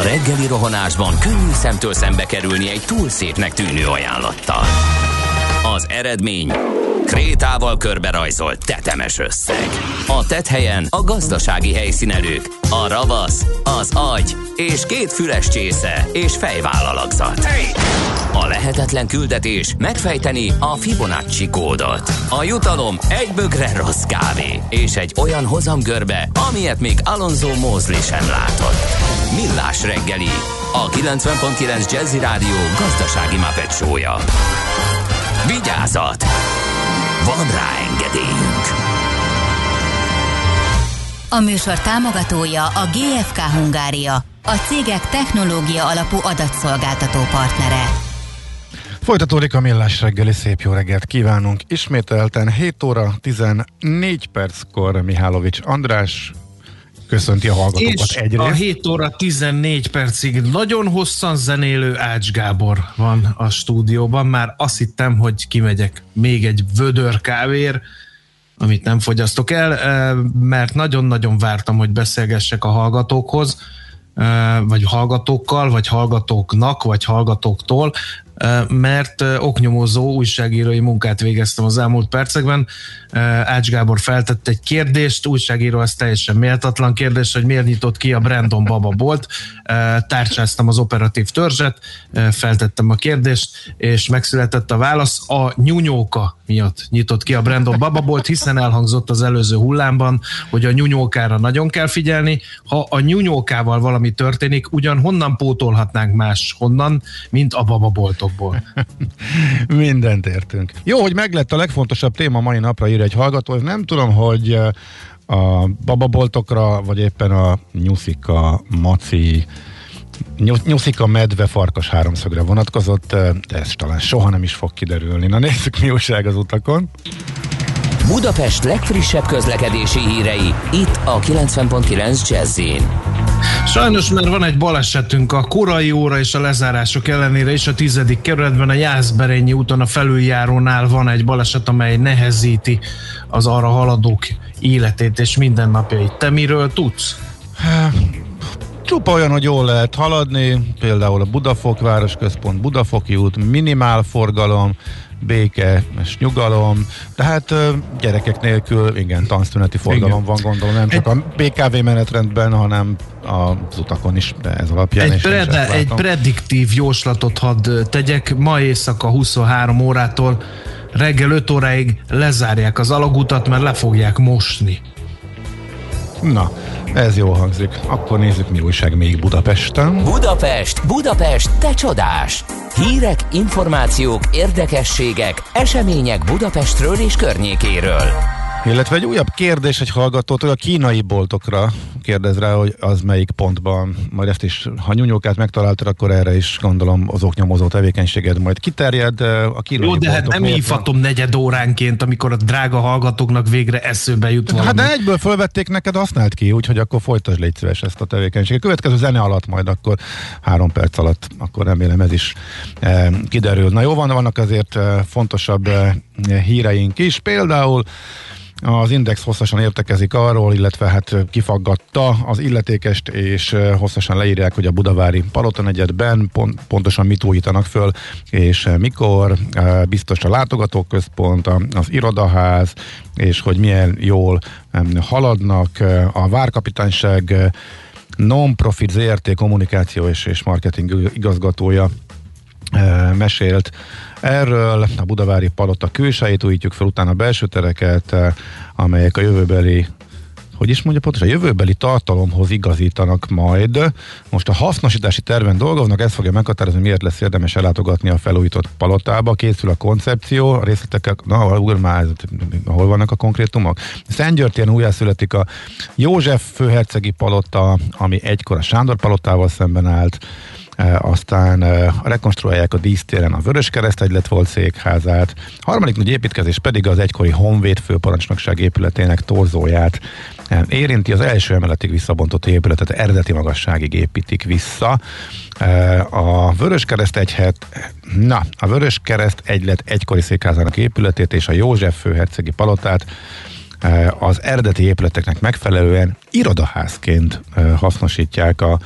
A reggeli rohanásban könnyű szemtől szembe kerülni egy túl szépnek tűnő ajánlattal. Az eredmény... krétával körberajzolt tetemes összeg. A tetthelyen a gazdasági helyszínelők, a ravasz, az agy és két füles csésze és fejvállalakzat. A lehetetlen küldetés megfejteni a Fibonacci kódot. A jutalom egy bögre rossz kávé és egy olyan hozamgörbe, amilyet még Alonso Moseley sem látott. Millás reggeli, a kilencven egész kilenc Jazzy Rádió gazdasági Muppet Show-ja. Vigyázat! Van rá engedélyünk! A műsor támogatója a gé ef ká Hungária, a cégek technológia alapú adatszolgáltató partnere. Folytatódik a Millás reggeli, szép jó reggelt kívánunk! Ismételten hét óra tizennégy perckor Mihálovics András köszönti a hallgatókat egyrészt. A hét óra tizennégy percig nagyon hosszan zenélő Ács Gábor van a stúdióban. Már azt hittem, hogy kimegyek még egy vödör kávér, amit nem fogyasztok el, mert nagyon-nagyon vártam, hogy beszélgessek a hallgatókhoz, vagy hallgatókkal, vagy hallgatóknak, vagy hallgatóktól, mert oknyomozó újságírói munkát végeztem az elmúlt percekben. Ács Gábor feltett egy kérdést, újságíró, ez teljesen méltatlan kérdés, hogy miért nyitott ki a Brendon bababolt. Tárcsáztam az operatív törzset, feltettem a kérdést, és megszületett a válasz. A nyúnyóka miatt nyitott ki a Brendon bababolt, hiszen elhangzott az előző hullámban, hogy a nyúnyókára nagyon kell figyelni. Ha a nyúnyókával valami történik, ugyan honnan pótolhatnánk más honnan, mint a bababoltok? Mindent értünk. Jó, hogy meglett a legfontosabb téma mai napra, ír egy hallgató. Nem tudom, hogy a bababoltokra, vagy éppen a nyuszika, maci, nyuszika, medve, farkas háromszögre vonatkozott. Ez talán soha nem is fog kiderülni. Na nézzük, mi újság az utakon. Budapest legfrissebb közlekedési hírei, itt a kilencven egész kilenc Jazzyn. Sajnos már van egy balesetünk a korai óra és a lezárások ellenére is. A tizedik kerületben a Jászberényi úton a felüljárónál van egy baleset, amely nehezíti az arra haladók életét és mindennapjait. Te miről tudsz? Csupa olyan, hogy jól lehet haladni, például a Budafok városközpont, Budafoki út, minimál forgalom, béke és nyugalom, de hát gyerekek nélkül, igen, tanszüneti forgalom van, gondolom, nem csak a bé ká vé menetrendben, hanem az utakon is, de ez alapján egy, prede, egy prediktív jóslatot hadd tegyek. Ma éjszaka huszonhárom órától reggel öt óráig lezárják az alagutat, mert le fogják mosni. Na, ez jól hangzik. Akkor nézzük, mi újság még Budapesten. Budapest, Budapest, te csodás! Hírek, információk, érdekességek, események Budapestről és környékéről. Illetve egy újabb kérdés egy hallgatótól, a kínai boltokra kérdez rá, hogy az melyik pontban. Majd ezt is, ha nyúnyókát megtaláltad, akkor erre is gondolom az oknyomozó tevékenységed majd kiterjed. A kínai Jó, de hát nem hívhatom negyed óránként, amikor a drága hallgatóknak végre eszőbe jut valami. Hát de egyből fölvették neked, használt ki, úgyhogy akkor folytasd légy szíves ezt a tevékenységet. Következő zene alatt majd akkor három perc alatt, akkor remélem ez is eh, kiderül. Na jó, van, vannak azért eh, fontosabb eh, híreink is, például az Index hosszasan értekezik arról, illetve hát kifaggatta az illetékest, és hosszasan leírják, hogy a budavári Palotanegyedben pont, pontosan mit újítanak föl, és mikor, biztos a látogatóközpont, az irodaház, és hogy milyen jól haladnak a Várkapitányság non-profit zé er té kommunikáció és, és marketing igazgatója mesélt erről. A budavári palota külsejét újítjuk fel, utána a belső tereket, amelyek a jövőbeli, hogy is mondja pontosan, a jövőbeli tartalomhoz igazítanak majd. Most a hasznosítási terven dolgoznak, ez fogja meghatározni, miért lesz érdemes ellátogatni a felújított palotába. Készül a koncepció, a részletek, na, már, hol vannak a konkrétumok? Szentgyörtén újjászületik a József főhercegi palota, ami egykor a Sándor palotával szemben állt. Aztán rekonstruálják a dísztéren a Vöröskereszt egyletvolt székházát. Harmadik nagy építkezés pedig az egykori Honvéd főparancsnokság épületének torzóját érinti. Az első emeletig visszabontott épületet eredeti magasságig építik vissza. A Vöröskereszt egyhet, na, a Vöröskereszt egylet egykori székházának épületét és a József főhercegi palotát az eredeti épületeknek megfelelően irodaházként hasznosítják a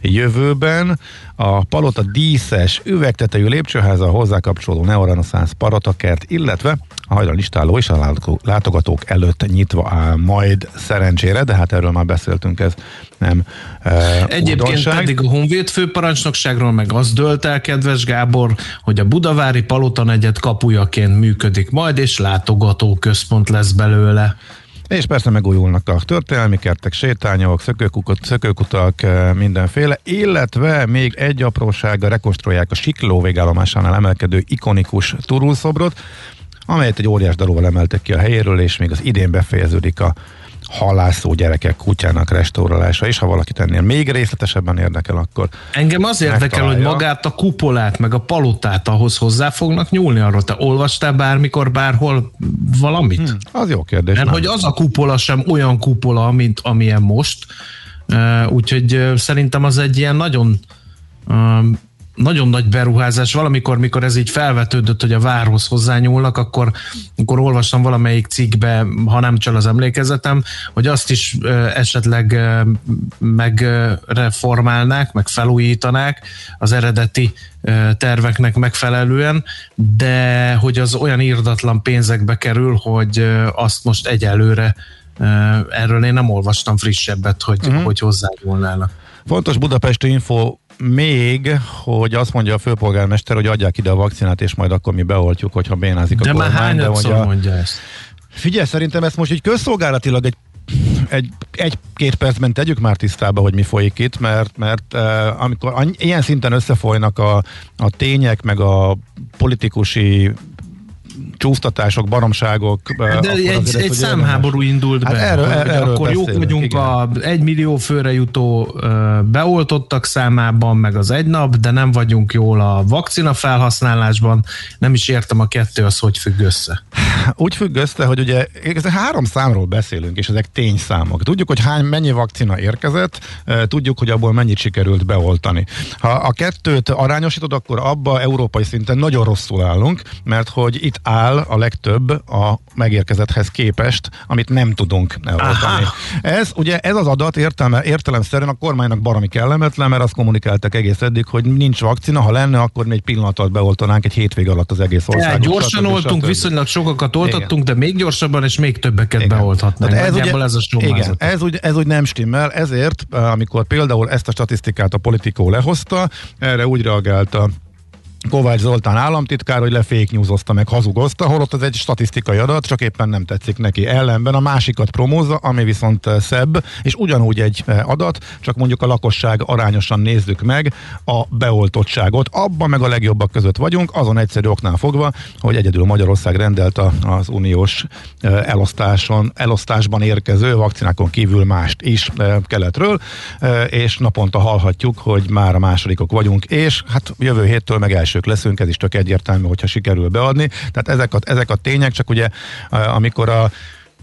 jövőben. A palota díszes üvegtetejű lépcsőháza, a hozzákapcsoló neoreneszánsz paradakert, illetve a hajralistáló és a látogatók előtt nyitva áll majd szerencsére, de hát erről már beszéltünk, ez nem e, Egyébként újdonság. Pedig a Honvéd főparancsnokságról meg az dölt el, kedves Gábor, hogy a budavári palotanegyed kapujaként működik majd, és látogatóközpont lesz belőle. És persze megújulnak a történelmi kertek, sétányok, szökőkukot, szökőkutak, mindenféle, illetve még egy aprósággal rekonstruálják a Sikló végállomásánál emelkedő ikonikus turulszobrot, amelyet egy óriás darúval emeltek ki a helyéről, és még az idén befejeződik a halászó gyerekek kutyának restaurálása, és ha valakit ennél még részletesebben érdekel, akkor engem az érdekel, hogy magát a kupolát, meg a palotát, ahhoz hozzá fognak nyúlni, arról te olvastál bármikor, bárhol valamit? Hm, az jó kérdés. Mert nem, hogy az a kupola sem olyan kupola, mint amilyen most, úgyhogy szerintem az egy ilyen nagyon... nagyon nagy beruházás. Valamikor, mikor ez így felvetődött, hogy a várhoz hozzányúlnak, akkor, akkor olvastam valamelyik cikkbe, ha nem csal az emlékezetem, hogy azt is esetleg megreformálnák, meg felújítanák az eredeti terveknek megfelelően, de hogy az olyan irdatlan pénzekbe kerül, hogy azt most egyelőre, erről én nem olvastam frissebbet, hogy, uh-huh. hogy hozzányúlnának. Fontos budapesti info még, hogy azt mondja a főpolgármester, hogy adják ide a vakcinát, és majd akkor mi beoltjuk, hogyha bénázik de a kormány. De már hányadszor mondja, mondja ezt? Figyelj, szerintem ezt most így közszolgálatilag egy, egy, egy-két percben tegyük már tisztába, hogy mi folyik itt, mert, mert uh, amikor any, ilyen szinten összefolynak a, a tények, meg a politikusi csúsztatások, baromságok. De egy, egy számháború indult hát be. Erről, erről, erről akkor jók vagyunk a egymillió főre jutó beoltottak számában, meg az egy nap, de nem vagyunk jól a vakcina felhasználásban. Nem is értem, a kettő az hogy függ össze. Úgy függ össze, hogy ugye három számról beszélünk, és ezek tényszámok. Tudjuk, hogy hány, mennyi vakcina érkezett, tudjuk, hogy abból mennyit sikerült beoltani. Ha a kettőt arányosítod, akkor abba európai szinten nagyon rosszul állunk, mert hogy itt áll a legtöbb a megérkezetthez képest, amit nem tudunk eloltani. Ez ugye, ez az adat értelme, értelemszerűen a kormánynak baromi kellemetlen, mert azt kommunikáltak egész eddig, hogy nincs vakcina, ha lenne, akkor még egy pillanat alatt beoltanánk egy hétvég alatt az egész országot. Gyorsan stb. oltunk, stb. viszonylag sokakat oltattunk, igen, de még gyorsabban és még többeket igen. beolthatnánk. Ez ugye, ez, a igen, ez, úgy, ez úgy nem stimmel, ezért amikor például ezt a statisztikát a Politico lehozta, erre úgy reagálta Kovács Zoltán államtitkár, hogy leféknyúzozta, meg hazugozta, holott ez egy statisztikai adat, csak éppen nem tetszik neki. Ellenben a másikat promózza, ami viszont szebb, és ugyanúgy egy adat, csak mondjuk a lakosság arányosan nézzük meg a beoltottságot. Abban meg a legjobbak között vagyunk, azon egyszerű oknál fogva, hogy egyedül Magyarország rendelt az uniós elosztáson, elosztásban érkező vakcinákon kívül mást is keletről, és naponta hallhatjuk, hogy már a másodikok vagyunk, és hát jövő héttől meg elsők leszünk, ez is tök egyértelmű, hogyha sikerül beadni. Tehát ezek a, ezek a tények, csak ugye amikor a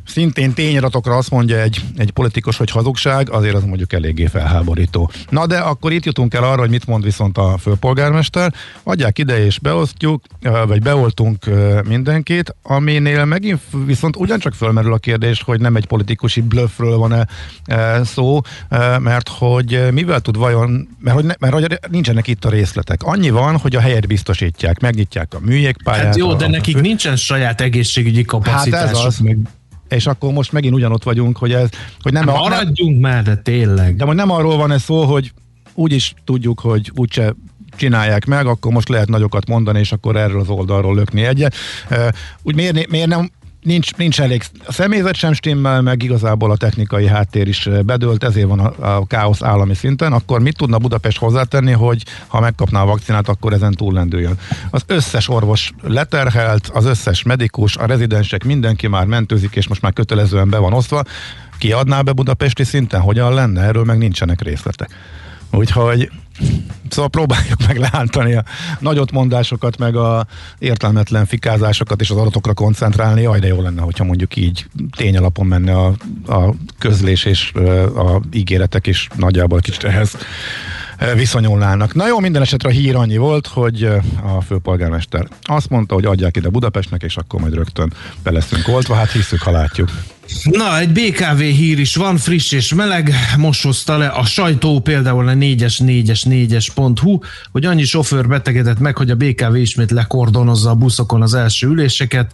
szintén tényadatokra azt mondja egy, egy politikus, hogy hazugság, azért az mondjuk eléggé felháborító. Na de akkor itt jutunk el arra, hogy mit mond viszont a főpolgármester. Adják ide és beosztjuk, vagy beoltunk mindenkit, aminél megint viszont ugyancsak fölmerül a kérdés, hogy nem egy politikusi bluffről van-e szó, mert hogy mivel tud vajon, mert hogy, ne, mert hogy nincsenek itt a részletek. Annyi van, hogy a helyet biztosítják, megnyitják a műjégpályát. Hát jó, de nekik fő... nincsen saját egészségügyi kapacitásuk. Hát meg... és akkor most megint ugyanott vagyunk, hogy ez... Hogy nem hát, a, maradjunk nem, már, de tényleg. De hogy nem arról van ez szó, hogy úgyis tudjuk, hogy úgyse csinálják meg, akkor most lehet nagyokat mondani, és akkor erről az oldalról lökni egyet. Úgy miért, miért nem... Nincs, nincs elég, a személyzet sem stimmel, meg igazából a technikai háttér is bedőlt, ezért van a, a káosz állami szinten. Akkor mit tudna Budapest hozzátenni, hogy ha megkapná a vakcinát, akkor ezen túllendüljön? Az összes orvos leterhelt, az összes medikus, a rezidensek, mindenki már mentőzik, és most már kötelezően be van osztva. Ki adná be budapesti szinten? Hogyan lenne? Erről meg nincsenek részletek. Úgyhogy szóval próbáljuk meg leállítani a nagyot mondásokat, meg a értelmetlen fikázásokat és az adatokra koncentrálni. Jaj, de jó lenne, hogyha mondjuk így tényalapon menne a, a közlés és a ígéretek is nagyjából kicsit ehhez viszonyulnának. Na jó, minden esetre a hír annyi volt, hogy a főpolgármester azt mondta, hogy adják ide Budapestnek, és akkor majd rögtön be leszünk oltva. Hát hiszük, ha látjuk. Na, egy bé ká vé hír is van, friss és meleg, most hozta le a sajtó, például a négyes négyes négyes pont hu, hogy annyi sofőr betegedett meg, hogy a bé ká vé ismét lekordonozza a buszokon az első üléseket,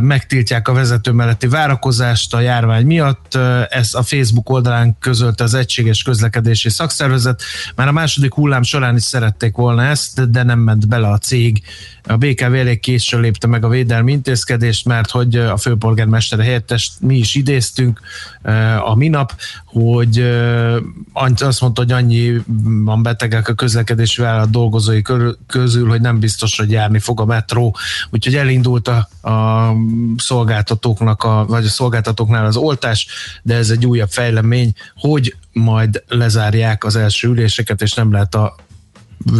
megtiltják a vezető melletti várakozást a járvány miatt, ezt a Facebook oldalán közölte az Egységes Közlekedési Szakszervezet, már a második hullám során is szerették volna ezt, de nem ment bele a cég. A bé ká vé elég későn lépte meg a védelmi intézkedést, mert hogy a főpolgármester helyettest mi is idéztünk a minap, hogy azt mondta, hogy annyi van betegek a közlekedési vállalat dolgozói közül, hogy nem biztos, hogy járni fog a metró. Úgyhogy elindult a, a szolgáltatóknak, a, vagy a szolgáltatóknál az oltás, de ez egy újabb fejlemény, hogy majd lezárják az első üléseket, és nem lehet a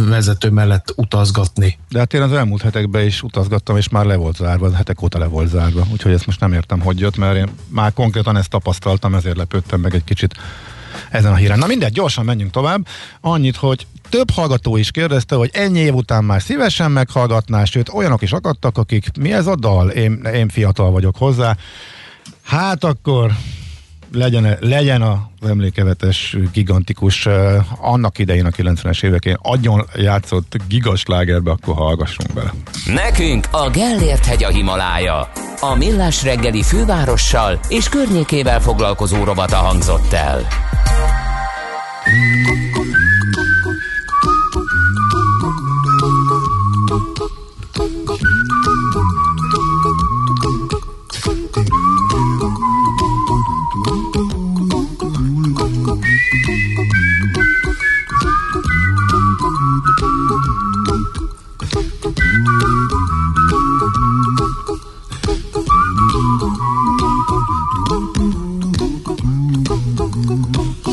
vezető mellett utazgatni. De hát én az elmúlt hetekben is utazgattam, és már le volt zárva, az hetek óta le volt zárva, úgyhogy ezt most nem értem, hogy jött, mert én már konkrétan ezt tapasztaltam, ezért lepődtem meg egy kicsit ezen a híren. Na mindegy, gyorsan menjünk tovább. Annyit, hogy több hallgató is kérdezte, hogy ennyi év után már szívesen meghallgatná, sőt olyanok is akadtak, akik mi ez a dal? Én, én fiatal vagyok hozzá. Hát akkor... Legyen, legyen az emlékevetes, gigantikus, annak idején a kilencvenes évekén agyon játszott gigaslágerbe, akkor hallgassunk bele. Nekünk a Gellért hegy a Himalája. A Millás reggeli fővárossal és környékével foglalkozó rovata hangzott el.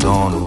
Don't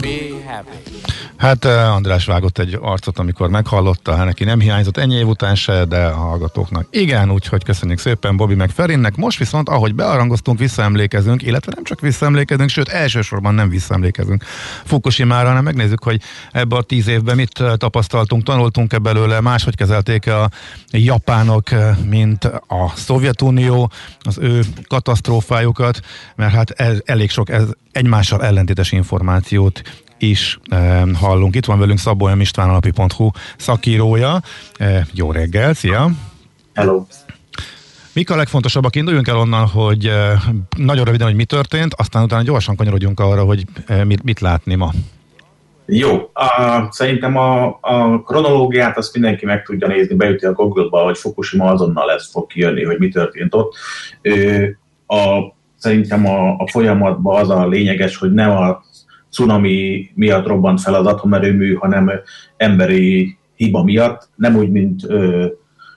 Be happy. Hát András vágott egy arcot, amikor meghallotta, hát neki nem hiányzott ennyi év után se, de a hallgatóknak igen, úgyhogy köszönjük szépen Bobby McFerrinnek. Most viszont, ahogy bearangoztunk, visszaemlékezünk, illetve nem csak visszaemlékezünk, sőt elsősorban nem visszaemlékezünk Fukushimára, hanem megnézzük, hogy ebbe a tíz évben mit tapasztaltunk, tanultunk-e belőle, máshogy kezelték a japánok, mint a Szovjetunió, az ő katasztrófájukat, mert hát ez, elég sok ez, egymással ellentétes információt is eh, hallunk. Itt van velünk Szabó M. István alapi pont hu szakírója. Eh, jó reggel, szia! Hello! Mik a legfontosabbak? Induljunk el onnan, hogy eh, nagyon röviden, hogy mi történt, aztán utána gyorsan kanyarodjunk arra, hogy eh, mit, mit látni ma. Jó, a, szerintem a, a kronológiát azt mindenki meg tudja nézni, beüti a Google-ba, hogy Fukushima azonnal ez fog kijönni, hogy mi történt ott. Ö, a, szerintem a, a folyamatban az a lényeges, hogy nem a cunami miatt robbant fel az atomerőmű, hanem emberi hiba miatt. Nem úgy, mint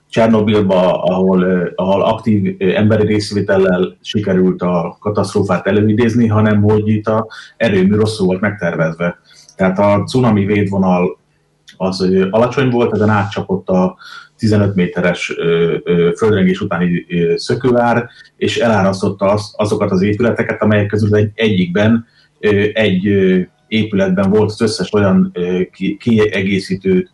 Csernobilban, ahol, ahol aktív emberi részvétellel sikerült a katasztrófát előidézni, hanem hogy itt az erőmű rosszul volt megtervezve. Tehát a cunami védvonal az alacsony volt, ezen átcsapott a tizenöt méteres földrengés utáni szökőár, és elárasztotta az, azokat az épületeket, amelyek közül egy, egyikben, egy épületben volt az összes olyan kiegészítő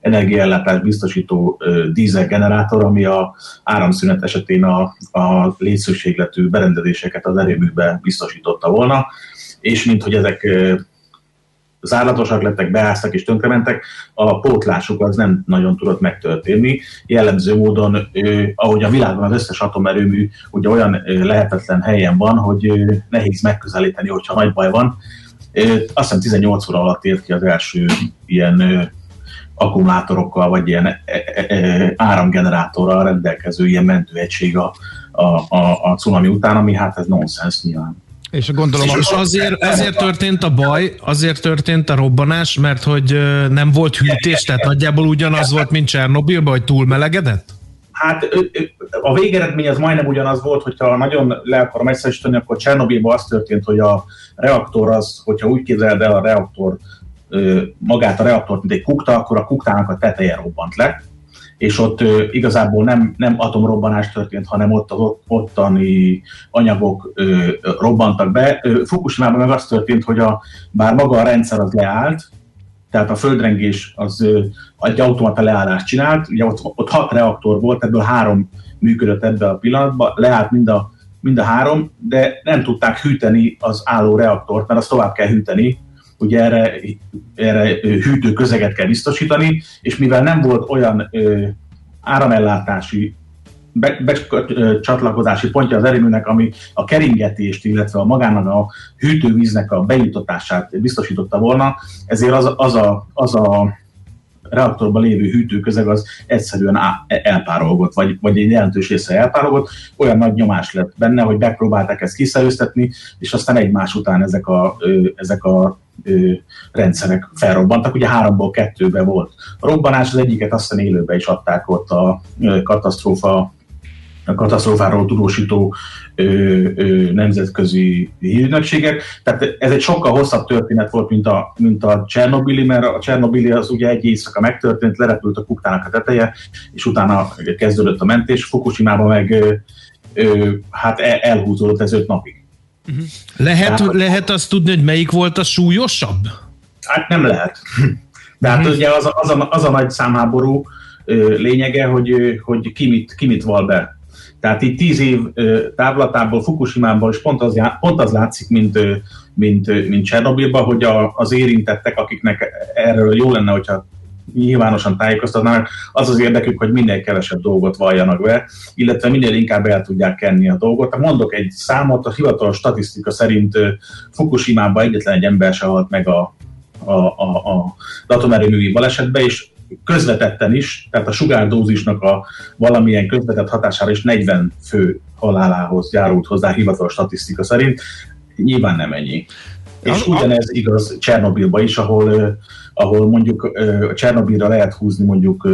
energiaellátást biztosító dízelgenerátor, ami a áramszünet esetén a, a létszükségletű berendezéseket az erőműbe biztosította volna, és minthogy ezek zárlatosak lettek, beáztak és tönkrementek, a pótlásuk az nem nagyon tudott megtörténni. Jellemző módon, ahogy a világban az összes atomerőmű ugye olyan lehetetlen helyen van, hogy nehéz megközelíteni, hogyha nagy baj van. Azt hiszem tizennyolc óra alatt ért ki az első ilyen akkumulátorokkal, vagy ilyen áramgenerátorral rendelkező ilyen mentőegység a, a, a, a cunami után, ami hát ez nonsens nyilván. És gondolom, és azért, azért történt a baj, azért történt a robbanás, mert hogy nem volt hűtés, tehát nagyjából ugyanaz volt, mint Csernobilban, hogy túlmelegedett? Hát a végeredmény az majdnem ugyanaz volt, hogyha nagyon le akarom egyszerűsíteni, akkor Csernobilban az történt, hogy a reaktor az, hogyha úgy képzeled el a reaktor, magát a reaktort, mint egy kukta, akkor a kuktának a teteje robbant le, és ott ö, igazából nem, nem atomrobbanás történt, hanem ott az ott, ottani anyagok ö, robbantak be. Fukushimában meg az történt, hogy a, bár maga a rendszer az leállt, tehát a földrengés az ö, egy automata leállást csinált, ugye ott, ott hat reaktor volt, ebből három működött ebben a pillanatban, leállt mind a, mind a három, de nem tudták hűteni az álló reaktort, mert azt tovább kell hűteni, ugye erre, erre hűtő közeget kell biztosítani, és mivel nem volt olyan ö, áramellátási, becsatlakozási pontja az erőműnek, ami a keringetést, illetve a magának a hűtővíznek a bejutatását biztosította volna, ezért az, az, a, az a reaktorban lévő hűtőközeg az egyszerűen elpárolgott, vagy, vagy egy jelentős része elpárolgott, olyan nagy nyomás lett benne, hogy megpróbálták ezt kiszerőztetni, és aztán egymás után ezek a, ö, ezek a Ö, rendszerek felrobbantak, ugye háromból kettőbe volt a robbanás, az egyiket aztán élőbe is adták ott a ö, katasztrófa, a katasztrófáról tudósító ö, ö, nemzetközi hírügynökségek, tehát ez egy sokkal hosszabb történet volt, mint a, mint a Csernobili, mert a Csernobili az ugye egy éjszaka megtörtént, lerepült a kuktának a teteje, és utána kezdődött a mentés, Fukushimában meg ö, ö, hát elhúzódott ez öt napig. Uh-huh. Lehet, hát, lehet azt tudni, hogy melyik volt a súlyosabb? Hát nem lehet. De hát uh-huh. ugye az, az, a, az a nagy számháború ö, lényege, hogy, hogy ki, mit, ki mit val be. Tehát itt tíz év ö, távlatából, Fukushimában is pont az, pont az látszik, mint, mint, mint Csernobilban, hogy a, az érintettek, akiknek erről jó lenne, hogyha nyilvánosan tájékoztatnának, az az érdekük, hogy minél kevesebb dolgot valljanak be, illetve minél inkább el tudják kenni a dolgot. Mondok egy számot, a hivatalos statisztika szerint Fukushimában egyetlen egy ember se halt meg a, a, a, a atomerőművi balesetbe, és közvetetten is, tehát a sugárdózisnak a valamilyen közvetett hatására is negyven fő halálához járult hozzá hivatalos statisztika szerint. Nyilván nem ennyi. És ugyanez igaz Csernobilban is, ahol, ahol mondjuk Csernobilra lehet húzni mondjuk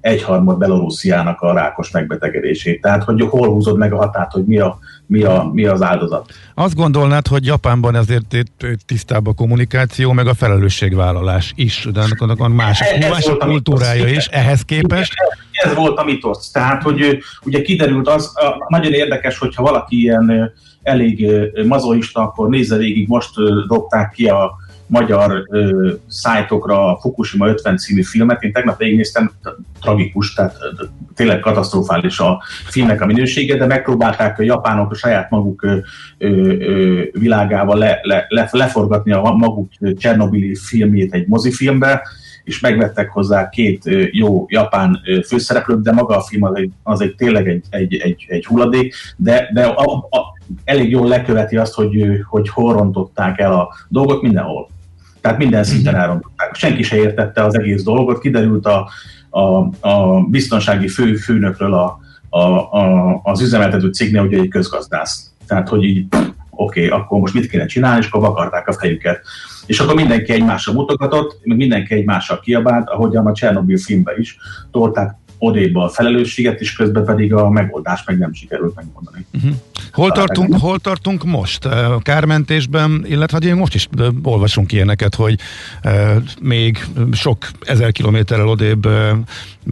egyharmad Belorussziának a rákos megbetegedését. Tehát, hogy hol húzod meg a határt, hogy mi, a, mi, a, mi az áldozat. Azt gondolnád, hogy Japánban ezért tisztább a kommunikáció, meg a felelősségvállalás is, de annak a másik a kultúrája is ehhez képest. Ez, ez volt a mitosz. Tehát, hogy ugye kiderült az, a, nagyon érdekes, hogyha valaki ilyen elég mazoista, akkor nézze végig, most dobták ki a magyar ö, szájtokra a Fukushima ötven című filmet. Én tegnap végignéztem, tragikus, tehát tényleg katasztrofális a filmnek a minősége, de megpróbálták a japánok a saját maguk ö, ö, világával le, le, le, leforgatni a maguk Csernobili filmjét egy mozifilmbe, és megvettek hozzá két jó japán főszereplőt, de maga a film az egy, az egy tényleg egy, egy, egy, egy hulladék, de, de a, a, elég jól leköveti azt, hogy, hogy hol rontották el a dolgot, mindenhol. Tehát minden szinten elrontották. Senki se értette az egész dolgot, kiderült a, a, a biztonsági fő, főnökről a, a, a, az üzemeltető cégnél, hogy egy közgazdász. Tehát, hogy így oké, okay, akkor most mit kéne csinálni, és akkor vakarták a fejüket. És akkor mindenki egymásra mutogatott, mindenki egymással kiabált, ahogyan a Csernobil filmben is tolták odébb a felelősséget, és közben pedig a megoldást meg nem sikerült megmondani. Uh-huh. Hol, tartunk, hol tartunk most? Kármentésben, illetve most is olvasunk ilyeneket, hogy még sok ezer kilométerrel odébb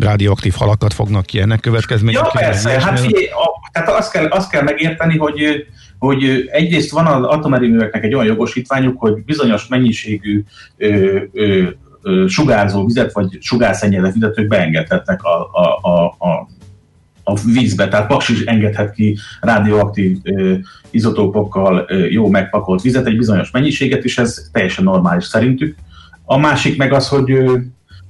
rádióaktív halakat fognak ilyenek következményekkel. Ja, persze, hát figyelj, tehát azt kell, azt kell megérteni, hogy, hogy egyrészt van az atomerőműveknek egy olyan jogosítványuk, hogy bizonyos mennyiségű ö, ö, ö, sugárzó vizet, vagy sugárszennyezett vizet ők beengedhetnek a, a, a, a, a vízbe, tehát Paks is engedhet ki rádióaktív ö, izotópokkal ö, jó megpakolt vizet, egy bizonyos mennyiséget, és ez teljesen normális szerintük. A másik meg az, hogy, ö,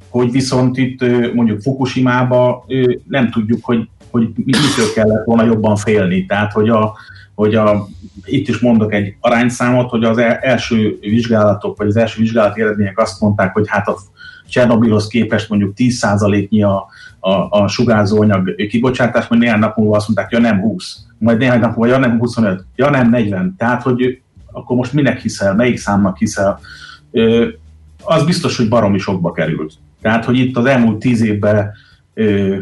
hogy viszont itt ö, mondjuk Fukushima-ba ö, nem tudjuk, hogy hogy mitől kellett volna jobban félni. Tehát, hogy, a, hogy a, itt is mondok egy arányszámot, hogy az első vizsgálatok, vagy az első vizsgálati eredmények azt mondták, hogy hát a Csernobilhoz képest mondjuk tíz százaléknyi a, a, a sugárzóanyag kibocsátás, majd néhány nap múlva azt mondták, ja nem húsz, majd néhány nap múlva, ja nem huszonöt, ja nem negyven. Tehát, hogy akkor most minek hiszel, melyik számnak hiszel, Ö, az biztos, hogy baromi sokba került. Tehát, hogy itt az elmúlt tíz évben ö,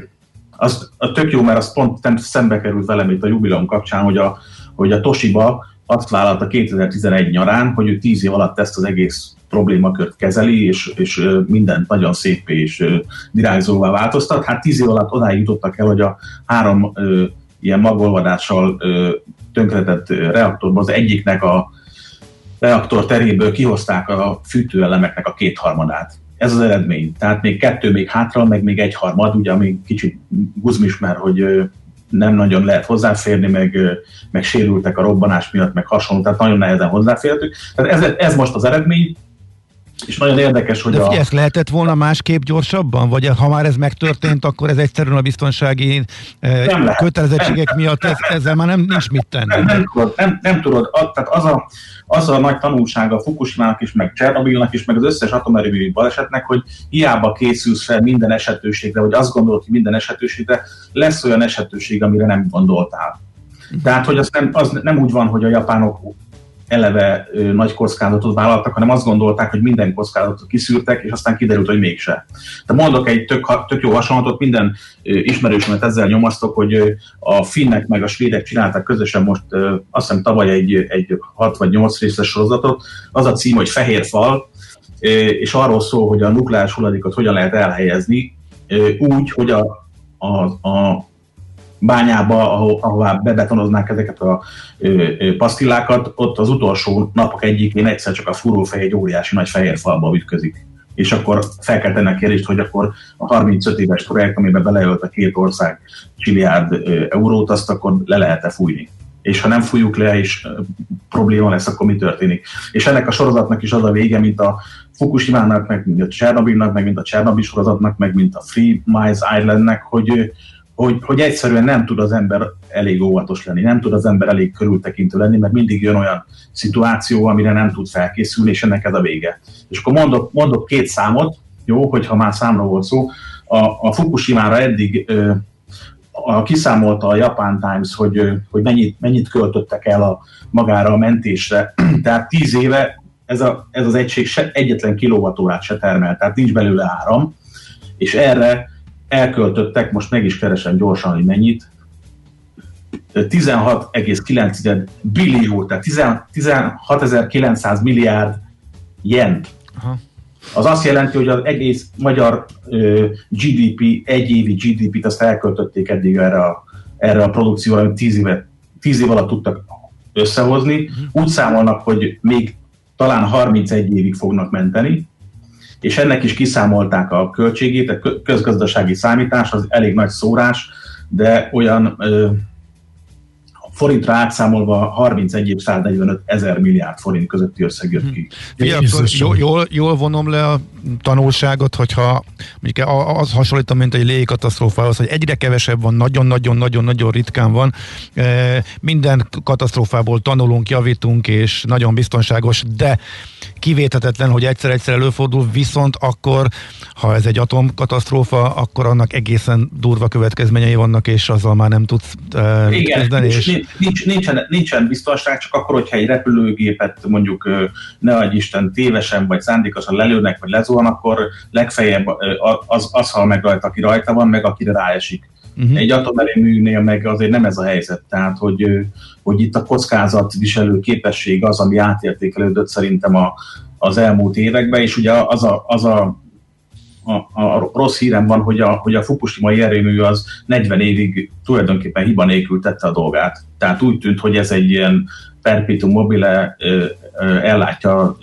az tök jó, mert az pont szembe került velem itt a jubileum kapcsán, hogy a, hogy a Toshiba azt vállalta kétezer-tizenegy nyarán, hogy ő tíz év alatt ezt az egész problémakört kezeli, és, és mindent nagyon szép és dirányzóvá változtat. Hát tíz év alatt odáig jutottak el, hogy a három ö, ilyen magolvadással ö, tönkretett reaktorban az egyiknek a reaktor teréből kihozták a fűtőelemeknek a kétharmadát. Ez az eredmény. Tehát még kettő még hátra, meg még egy harmad, ugye még kicsit guzmis, mert hogy nem nagyon lehet hozzáférni, meg, meg sérültek a robbanás miatt, meg hasonló, tehát nagyon nehezen hozzáférhetők. Tehát ez, ez most az eredmény, és nagyon érdekes, hogy... De figyelj, a... ezt lehetett volna másképp gyorsabban? Vagy ha már ez megtörtént, akkor ez egyszerűen a biztonsági eh, kötelezettségek miatt ez, ezzel már nem, nincs mit tenni. Nem, nem tudod, nem, nem tudod. A, tehát az a, az a nagy tanulsága a Fukushimának is, meg Csernobilnak is, meg az összes atomerőmű balesetnek, hogy hiába készülsz fel minden esetőségre, vagy azt gondolod, hogy minden esetőségre, lesz olyan esetőség, amire nem gondoltál. Tehát, hogy az nem, az nem úgy van, hogy a japánok eleve ö, nagy kockázatot vállaltak, hanem azt gondolták, hogy minden kockázatot kiszűrtek, és aztán kiderült, hogy mégse. Tehát mondok egy tök, tök jó hasonlatot, minden ö, ismerősömet ezzel nyomasztok, hogy ö, a finnek meg a svédek csinálták közösen most, ö, azt hiszem tavaly egy, egy hat vagy nyolc részes sorozatot, az a cím, hogy Fehér fal, ö, és arról szól, hogy a nukleáris hulladékot hogyan lehet elhelyezni, ö, úgy, hogy a, a, a bányába, ahol, ahová bebetonoznák ezeket a ö, ö, pasztillákat, ott az utolsó napok egyikén egyszer csak a fúrófej egy óriási nagy fehér falba ütközik. És akkor fel kell tenni a kérdést, hogy akkor a harmincöt éves projekt, amiben beleölt a két ország csiliárd eurót, azt akkor le lehet-e fújni. És ha nem fújjuk le, és ö, probléma lesz, akkor mi történik. És ennek a sorozatnak is az a vége, mint a Fukushimának, meg mint a Csernobilnak, meg mint a Csernobil sorozatnak, meg mint a Three Miles Islandnek, hogy Hogy, hogy egyszerűen nem tud az ember elég óvatos lenni, nem tud az ember elég körültekintő lenni, mert mindig jön olyan szituáció, amire nem tud felkészülni, és ennek ez a vége. És akkor mondok, mondok két számot, jó, hogyha már számra volt szó. A, a Fukushimára eddig ö, a, kiszámolta a Japan Times, hogy, ö, hogy mennyit, mennyit költöttek el a, magára a mentésre. Tehát tíz éve ez, a, ez az egység se, egyetlen kilovatórát se termel, tehát nincs belőle áram, és erre elköltöttek, most meg is keresem gyorsan, hogy mennyit, tizenhat egész kilenc billió, tehát tizenhatezer-kilencszáz milliárd jent. Aha. Az azt jelenti, hogy az egész magyar ö, gé dé pé, egy évi gé dé pét azt elköltötték eddig erre a, erre a produkcióra, amit tíz, éve, tíz év alatt tudtak összehozni. Úgy számolnak, hogy még talán harmincegy évig fognak menteni, és ennek is kiszámolták a költségét, a közgazdasági számítás, az elég nagy szórás, de olyan ö, forintra átszámolva harmincegy és száznegyvenöt ezer milliárd forint közötti összeg jött ki. Figyelj, akkor jól, jól vonom le a tanulságot, hogyha mondjuk az hasonlítom, mint egy légikatasztrófához, hogy egyre kevesebb van, nagyon-nagyon-nagyon-nagyon ritkán van. Minden katasztrófából tanulunk, javítunk, és nagyon biztonságos, de kivéthetetlen, hogy egyszer-egyszer előfordul, viszont akkor, ha ez egy atomkatasztrófa, akkor annak egészen durva következményei vannak, és azzal már nem tudsz uh, kezdeni. És... nincs, nincsen, nincsen biztonság, csak akkor, hogyha egy repülőgépet mondjuk ne adj Isten tévesen, vagy szándékosan lelőnek, vagy lezuhan, akkor legfeljebb az, az hal meg rajta, aki rajta van, meg akire ráesik. Uh-huh. Egy atomerőműnél meg azért nem ez a helyzet, tehát hogy, hogy itt a kockázatviselő képesség az, ami átértékelődött szerintem a, az elmúlt években, és ugye az a, az a, a, a rossz hírem van, hogy a, hogy a fukushimai erőmű az negyven évig tulajdonképpen hiba nélkül tette a dolgát. Tehát úgy tűnt, hogy ez egy ilyen perpetuum mobile ellátja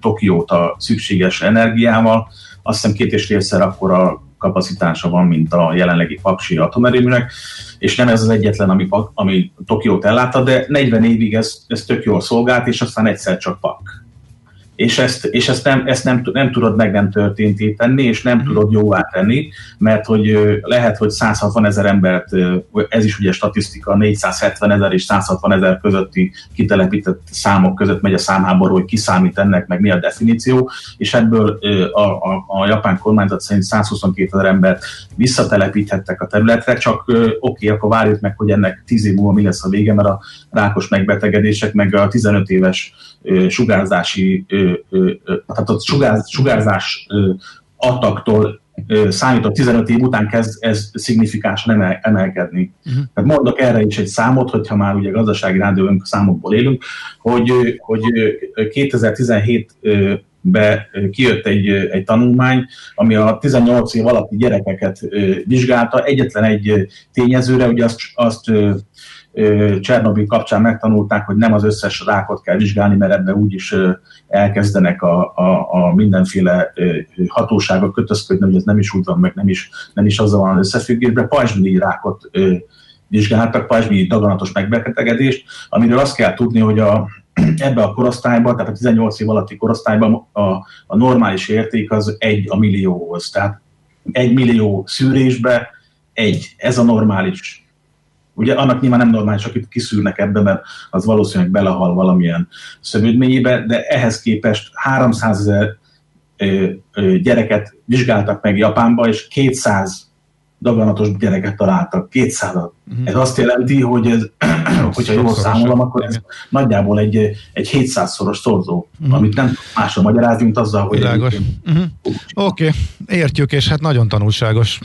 Tokiót a szükséges energiával, azt hiszem két és félszer akkora kapacitása van, mint a jelenlegi paksi atomerőműnek, és nem ez az egyetlen, ami, ami Tokiót ellátta, de negyven évig ez, ez tök jól szolgált, és aztán egyszer csak pak. És ezt, és ezt, nem, ezt nem, nem tudod meg nem történtét tenni, és nem tudod jóvá tenni, mert hogy lehet, hogy száz hatvan ezer embert, ez is ugye statisztika, négyszázhetven ezer és száz hatvan ezer közötti kitelepített számok között megy a számháború, hogy ki számít ennek, meg mi a definíció, és ebből a, a, a japán kormányzat szerint száz huszonkét ezer embert visszatelepíthettek a területre, csak oké, okay, akkor várjuk meg, hogy ennek tíz év múlva mi lesz a vége, mert a rákos megbetegedések, meg a tizenöt éves sugárzási tehát a sugárz, sugárzás attaktól számított tizenöt év után kezd ez szignifikánsan emel, emelkedni. Uh-huh. Tehát mondok erre is egy számot, hogyha már ugye gazdasági rádiónk számokból élünk, hogy, hogy kétezer-tizenhétben kijött egy, egy tanulmány, ami a tizennyolc év alatti gyerekeket vizsgálta, egyetlen egy tényezőre, ugye azt, azt Csernobil kapcsán megtanulták, hogy nem az összes rákot kell vizsgálni, mert ebben úgyis elkezdenek a, a, a mindenféle hatóságok kötözködni, hogy ez nem is úgy van, meg nem is, nem is azzal van összefüggésben. Pajzsmirigy rákot vizsgáltak, pajzsmirigy daganatos megbetegedést, amiről azt kell tudni, hogy a, ebben a korosztályban, tehát a tizennyolc év alatti korosztályban a, a normális érték az egy a millióhoz. Tehát egy millió szűrésbe egy, ez a normális. Ugye annak nyilván nem normális, akit kiszűrnek ebbe, mert az valószínűleg belehal valamilyen szövődményébe, de ehhez képest háromszázezer gyereket vizsgáltak meg Japánba, és kétszáz daganatos gyereket találtak. kétszázat. Mm-hmm. Ez azt jelenti, hogy ez, hogyha jól számolom, akkor ez nagyjából egy, egy hétszázszoros szorzó, mm-hmm. amit nem másra magyarázni, mint azzal, hogy... Világos. Mm-hmm. Oké, okay. Értjük, és hát nagyon tanulságos,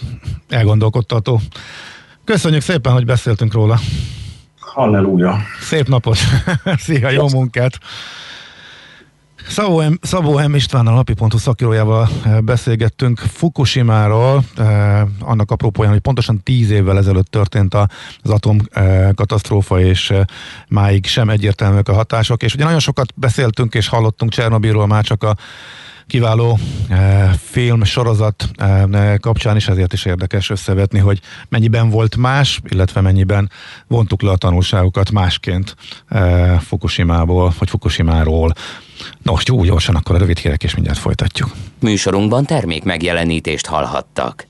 elgondolkodtató. Köszönjük szépen, hogy beszéltünk róla. Halleluja. Szép napot. Szia, jó munkát. Szabó M. Szabó M. Istvánnal, napi.hu szakírójával beszélgettünk Fukushimáról, eh, annak apropóján, hogy pontosan tíz évvel ezelőtt történt az atomkatasztrófa, eh, és eh, máig sem egyértelműek a hatások, és ugye nagyon sokat beszéltünk és hallottunk Csernobilról, már csak a kiváló eh, film sorozat eh, kapcsán is, ezért is érdekes összevetni, hogy mennyiben volt más, illetve mennyiben vontuk le a tanulságokat másként eh, Fukushimából, vagy Fukushimáról. Nos, jó, gyorsan akkor a rövid hírek, és mindjárt folytatjuk. Műsorunkban termék megjelenítést hallhattak.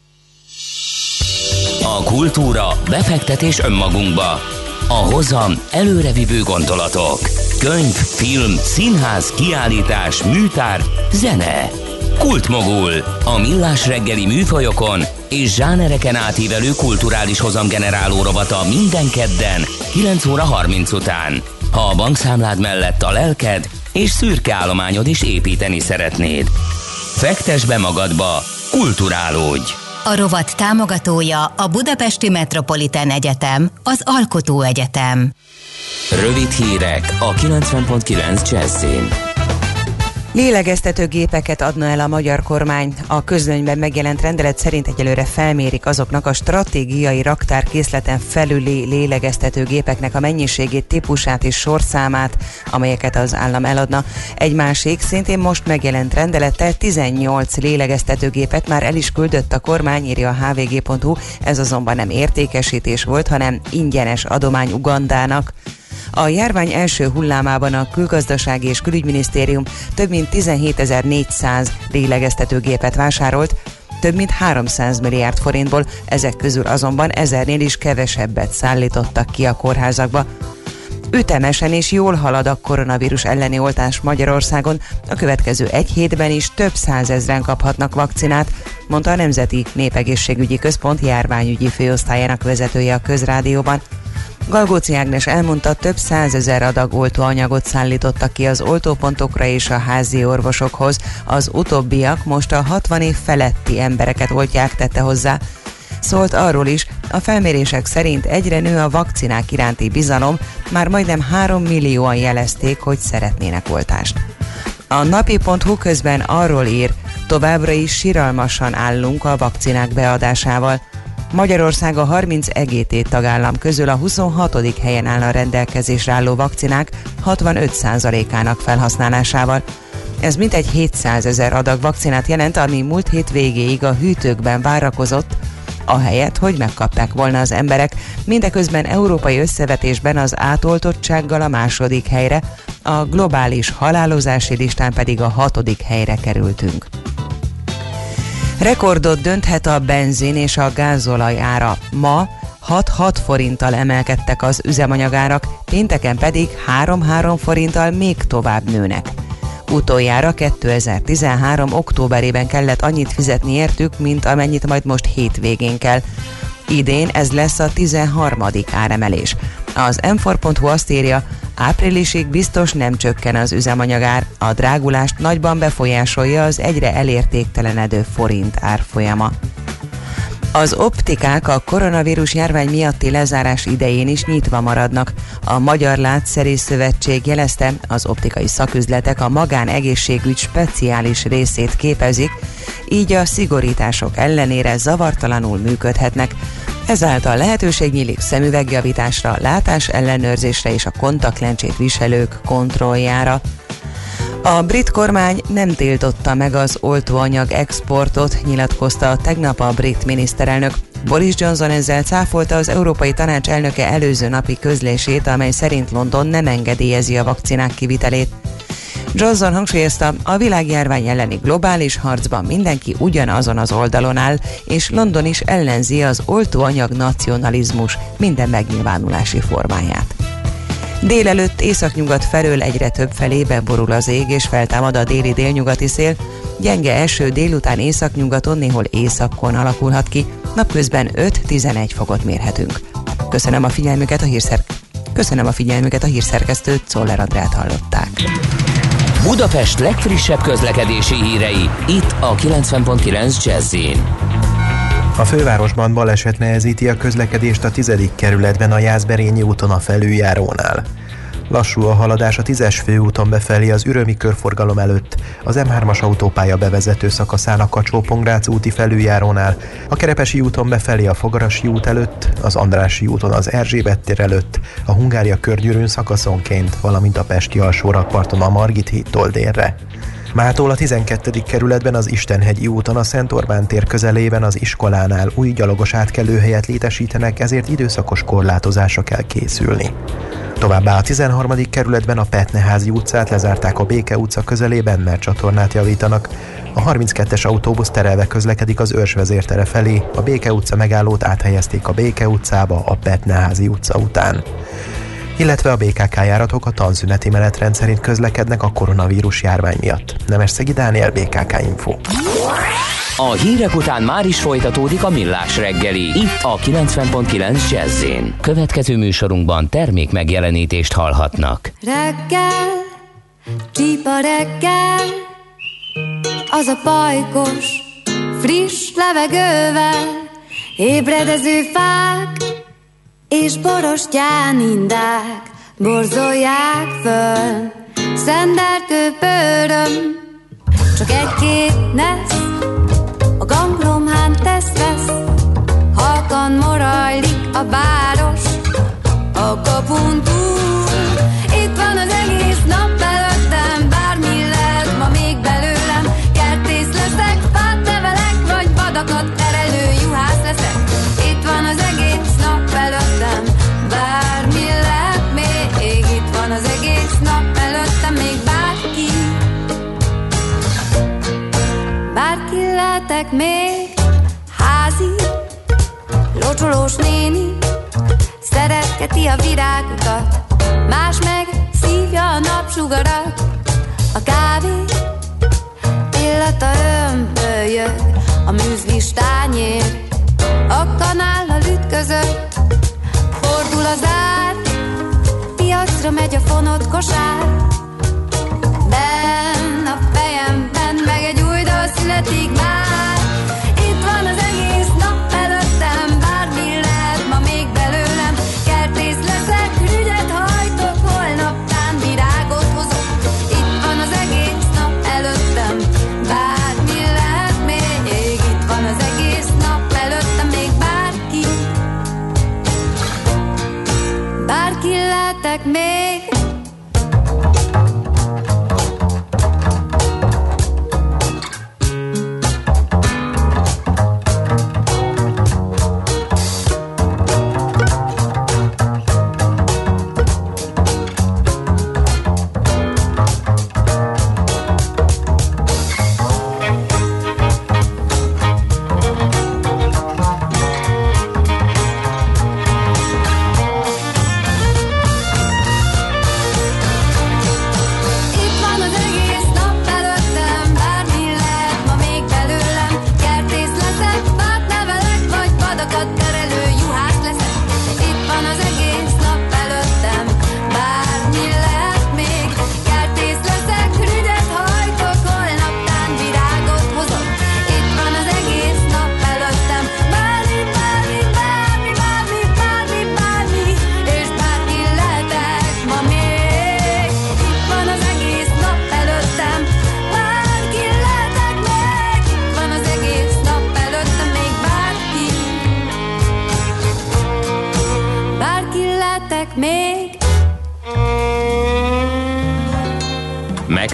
A kultúra, befektetés önmagunkba. A hozam, előrevívő gondolatok. Könyv, film, színház, kiállítás, műtárgy, zene. Kultmogul. A millás reggeli műfajokon és zsánereken átívelő kulturális hozamgeneráló rovata minden kedden kilenc óra harminc után. Ha a bankszámlád mellett a lelked és szürke állományod is építeni szeretnéd. Fektess be magadba, kulturálódj! A rovat támogatója a Budapesti Metropolitán Egyetem, az Alkotó Egyetem. Rövid hírek a kilencven pont kilenc Jazzyn. Lélegeztető gépeket adna el a magyar kormány. A közlönyben megjelent rendelet szerint egyelőre felmérik azoknak a stratégiai raktárkészleten felüli lélegeztető gépeknek a mennyiségét, típusát és sorszámát, amelyeket az állam eladna. Egy másik, szintén most megjelent rendelettel tizennyolc lélegeztető gépet már el is küldött a kormány, írja a há vé gé pont hú, ez azonban nem értékesítés volt, hanem ingyenes adomány Ugandának. A járvány első hullámában a Külgazdasági és Külügyminisztérium több mint tizenhétezer-négyszáz lélegeztetőgépet vásárolt, több mint háromszáz milliárd forintból, ezek közül azonban ezernél is kevesebbet szállítottak ki a kórházakba. Ütemesen és jól halad a koronavírus elleni oltás Magyarországon, a következő egy hétben is több százezren kaphatnak vakcinát, mondta a Nemzeti Népegészségügyi Központ járványügyi főosztályának vezetője a Közrádióban. Galgóci Ágnes elmondta, több százezer adag oltóanyagot szállítottak ki az oltópontokra és a házi orvosokhoz. Az utóbbiak most a hatvan év feletti embereket oltják, tette hozzá. Szólt arról is, a felmérések szerint egyre nő a vakcinák iránti bizalom, már majdnem három millióan jelezték, hogy szeretnének oltást. A napi pont hu közben arról ír, továbbra is siralmasan állunk a vakcinák beadásával. Magyarország a harminc E G T tagállam közül a huszonhatodik helyen áll a rendelkezésre álló vakcinák hatvanöt százalékának felhasználásával. Ez mintegy hétszázezer adag vakcinát jelent, ami múlt hét végéig a hűtőkben várakozott, ahelyett, hogy megkapták volna az emberek. Mindeközben európai összevetésben az átoltottsággal a második helyre, a globális halálozási listán pedig a hatodik helyre kerültünk. Rekordot dönthet a benzin és a gázolaj ára. Ma hat-hat forinttal emelkedtek az üzemanyagárak, pénteken pedig három-három forinttal még tovább nőnek. Utoljára kétezer-tizenhárom. októberében kellett annyit fizetni értük, mint amennyit majd most hétvégén kell. Idén ez lesz a tizenharmadik áremelés. Az em négy pont hu azt írja, áprilisig biztos nem csökken az üzemanyagár, a drágulást nagyban befolyásolja az egyre elértéktelenedő forint árfolyama. Az optikák a koronavírus járvány miatti lezárás idején is nyitva maradnak. A Magyar Látszerész Szövetség jelezte, az optikai szaküzletek a magánegészségügy speciális részét képezik, így a szigorítások ellenére zavartalanul működhetnek. Ezáltal lehetőség nyílik szemüvegjavításra, látás ellenőrzésre és a kontaktlencsét viselők kontrolljára. A brit kormány nem tiltotta meg az oltóanyag exportot, nyilatkozta a tegnap a brit miniszterelnök. Boris Johnson ezzel cáfolta az Európai Tanács elnöke előző napi közlését, amely szerint London nem engedélyezi a vakcinák kivitelét. Johnson hangsúlyozta, a világjárvány elleni globális harcban mindenki ugyanazon az oldalon áll, és London is ellenzi az oltóanyag nacionalizmus minden megnyilvánulási formáját. Délelőtt északnyugat felől egyre több felé beborul az ég, és feltámad a déli délnyugati szél. Gyenge eső délután északnyugaton, néhol északon alakulhat ki. Napközben öt-tizenegy fokot mérhetünk. Köszönöm a figyelmüket a hírszerkesztőt. Köszönöm a figyelmüket a hírszerkesztőt, Szoller Andrát hallották. Budapest legfrissebb közlekedési hírei, itt a kilencven egész kilenc Jazzyn. A fővárosban baleset nehezíti a közlekedést a tizedik kerületben a Jászberényi úton a felüljárónál. Lassú a haladás a tízes főúton befelé az ürömi körforgalom előtt, az em hármas autópálya bevezető szakaszán a Kacsó-Pongrác úti felüljárónál, a Kerepesi úton befelé a Fogarasi út előtt, az Andrássy úton az Erzsébet tér előtt, a Hungária körgyűrűn szakaszonként, valamint a Pesti alsórakparton a Margit hídtól délre. Mától a tizenkettedik kerületben az Istenhegyi úton a Szent Orbán tér közelében az iskolánál új gyalogos átkelőhelyet létesítenek, ezért időszakos korlátozásra kell készülni. Továbbá a tizenharmadik kerületben a Petneházi utcát lezárták a Béke utca közelében, mert csatornát javítanak. A harminckettes autóbusz terelve közlekedik az Örs vezértere felé, a Béke utca megállót áthelyezték a Béke utcába a Petneházi utca után. Illetve a bé ká ká járatok a tanszüneti menetrend szerint közlekednek a koronavírus járvány miatt. Nemesszegi Dániel, bé ká ká Info. A hírek után már is folytatódik a Millás reggeli, itt a kilencven egész kilenc Jazzyn. Következő műsorunkban termék megjelenítést hallhatnak. Reggel, csípa reggel, az a pajkos, friss levegővel, ébredező fák és borostyán indák borzolják föl szendertő bőröm. Csak egy-két nesz, a ganglomhán tesz-vesz, halkan morajlik a város a kapun túl. Itt van az egész nap előttem, bármi lehet ma még belőlem. Kertész leszek, fát nevelek, vagy vadakat terelő juhász leszek. Itt van az egész nap előttem, bármi lehet még. Itt van az egész nap előttem, még bárki. Bárki lehetek még, házi, locsolós néni, szeretgeti a virágutat, más meg szívja a napsugarat. A kávé illata ömből jött, a műzlis tányér a kanállal ütközött, fordul az áll. Újra megy a fonott kosár, benn a fejemben meg egy új dal születik már. Itt van az egész nap előttem, bármi lehet ma még belőlem. Kertész leszek, ügyet hajtok, holnaptán virágot hozok. Itt van az egész nap előttem, bármi lehet még. Itt van az egész nap előttem, még bárki, bárki lehetek még.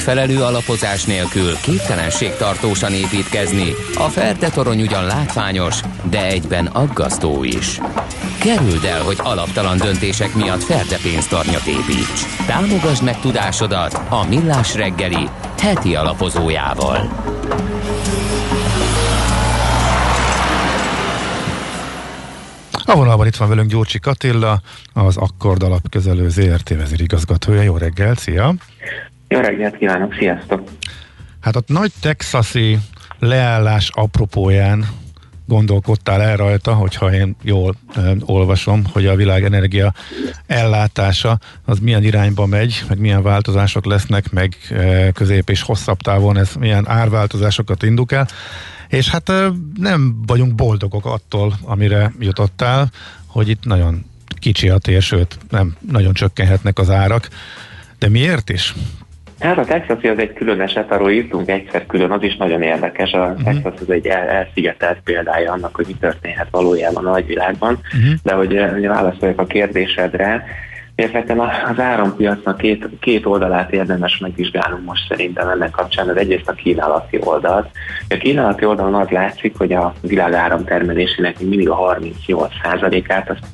Felelő alapozás nélkül képtelenség tartósan építkezni. A Ferde torony ugyan látványos, de egyben aggasztó is. Kerüld el, hogy alaptalan döntések miatt Ferde pénztornyot építs. Támogasd meg tudásodat a Millás reggeli heti alapozójával. A vonalban itt van velünk Gyurcsik Attila, az Akkord Alapkezelő zé er té vezérigazgatója. Jó reggel, szia! Jó reggelt kívánok, sziasztok! Hát a nagy texasi leállás apropóján gondolkodtál el rajta, hogyha én jól eh, olvasom, hogy a világ energia ellátása az milyen irányba megy, meg milyen változások lesznek, meg eh, közép és hosszabb távon ez milyen árváltozásokat indukál. És hát eh, nem vagyunk boldogok attól, amire jutottál, hogy itt nagyon kicsi a tér, sőt, nem nagyon csökkenhetnek az árak. De miért is? Hát a Texasi az egy külön eset, arról írtunk egyszer külön, az is nagyon érdekes. A uh-huh. Texas az egy el, elszigetelt példája annak, hogy mi történhet valójában a nagyvilágban, uh-huh. de hogy válaszoljak a kérdésedre, értettem az árampiacnak két, két oldalát érdemes megvizsgálnunk most szerintem ennek kapcsán, az egyrészt a kínálati oldalt. A kínálati oldalon az látszik, hogy a világ áramtermelésének mindig a harmincnyolc százalékát azt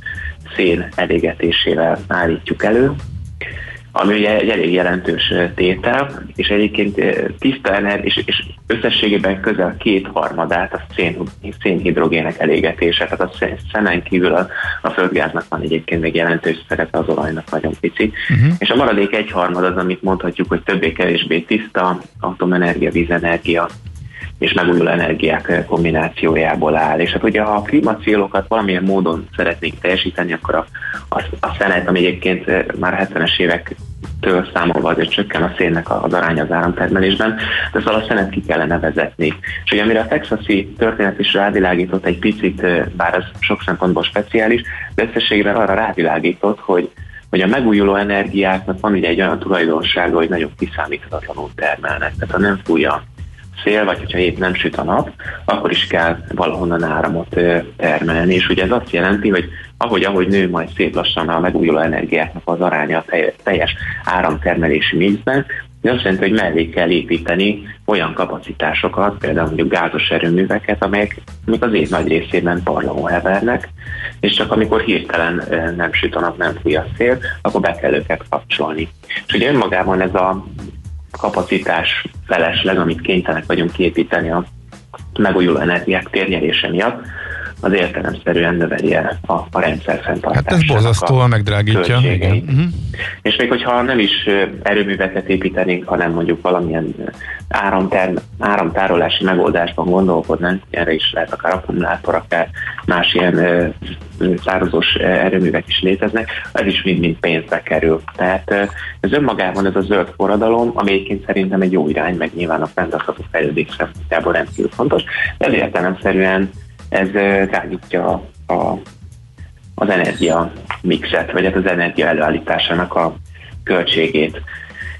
szén elégetésével állítjuk elő, ami ugye egy elég jelentős tétel, és egyébként tiszta energia, és, és összességében közel kétharmadát a szén, szénhidrogének elégetése, tehát a szenen kívül a, a földgáznak van egyébként még jelentős szerepe, az olajnak nagyon pici, uh-huh. és a maradék egyharmad az, amit mondhatjuk, hogy többé-kevésbé tiszta atomenergia, vízenergia és megújuló energiák kombinációjából áll. És hát ugye, ha a klímacélokat valamilyen módon szeretnénk teljesíteni, akkor a, a, a szenet, ami egyébként már hetvenes évektől számolva azért csökken a szénnek az aránya az áramtermelésben, de szóval a szenet ki kellene vezetni. És ugye, amire a texasi történet is rávilágított egy picit, bár az sok szempontból speciális, de összességben arra rávilágított, hogy hogy a megújuló energiáknak van ugye egy olyan tulajdonsága, hogy nagyon kiszámíthatatlanul termelnek. Tehát ha nem fújja szél, vagy hogyha épp nem süt a nap, akkor is kell valahonnan áramot termelni, és ugye ez azt jelenti, hogy ahogy-ahogy nő majd szép lassan a megújuló energiáknak az aránya a teljes áramtermelési mixben, de azt jelenti, hogy mellé kell építeni olyan kapacitásokat, például mondjuk gázos erőműveket, amelyek még az év nagy részében parlagon hevernek, és csak amikor hirtelen nem süt a nap, nem fúj a szél, akkor be kell őket kapcsolni. És ugye önmagában ez a kapacitás felesleg, amit kénytelenek vagyunk kiépíteni a megújuló energiák térnyerése miatt, az értelemszerűen növeli el a, a rendszer fenntartásának. Hát ez borzasztóan megdrágítja. Uh-huh. És még hogyha nem is erőműveket építenénk, hanem mondjuk valamilyen áramter- áramtárolási megoldásban gondolkodnánk, erre is lehet akár akkumulátor, akár más ilyen ö, tározós erőművek is léteznek, ez is mind-mind pénzbe kerül. Tehát ez önmagában ez a zöld forradalom, ami egyébként szerintem egy jó irány, meg nyilván a fenntartható fejlődés szempontjából rendkívül fontos, de értelemszerűen ez rágyítja a, a, az energia mixet, vagy hát az energia előállításának a költségét.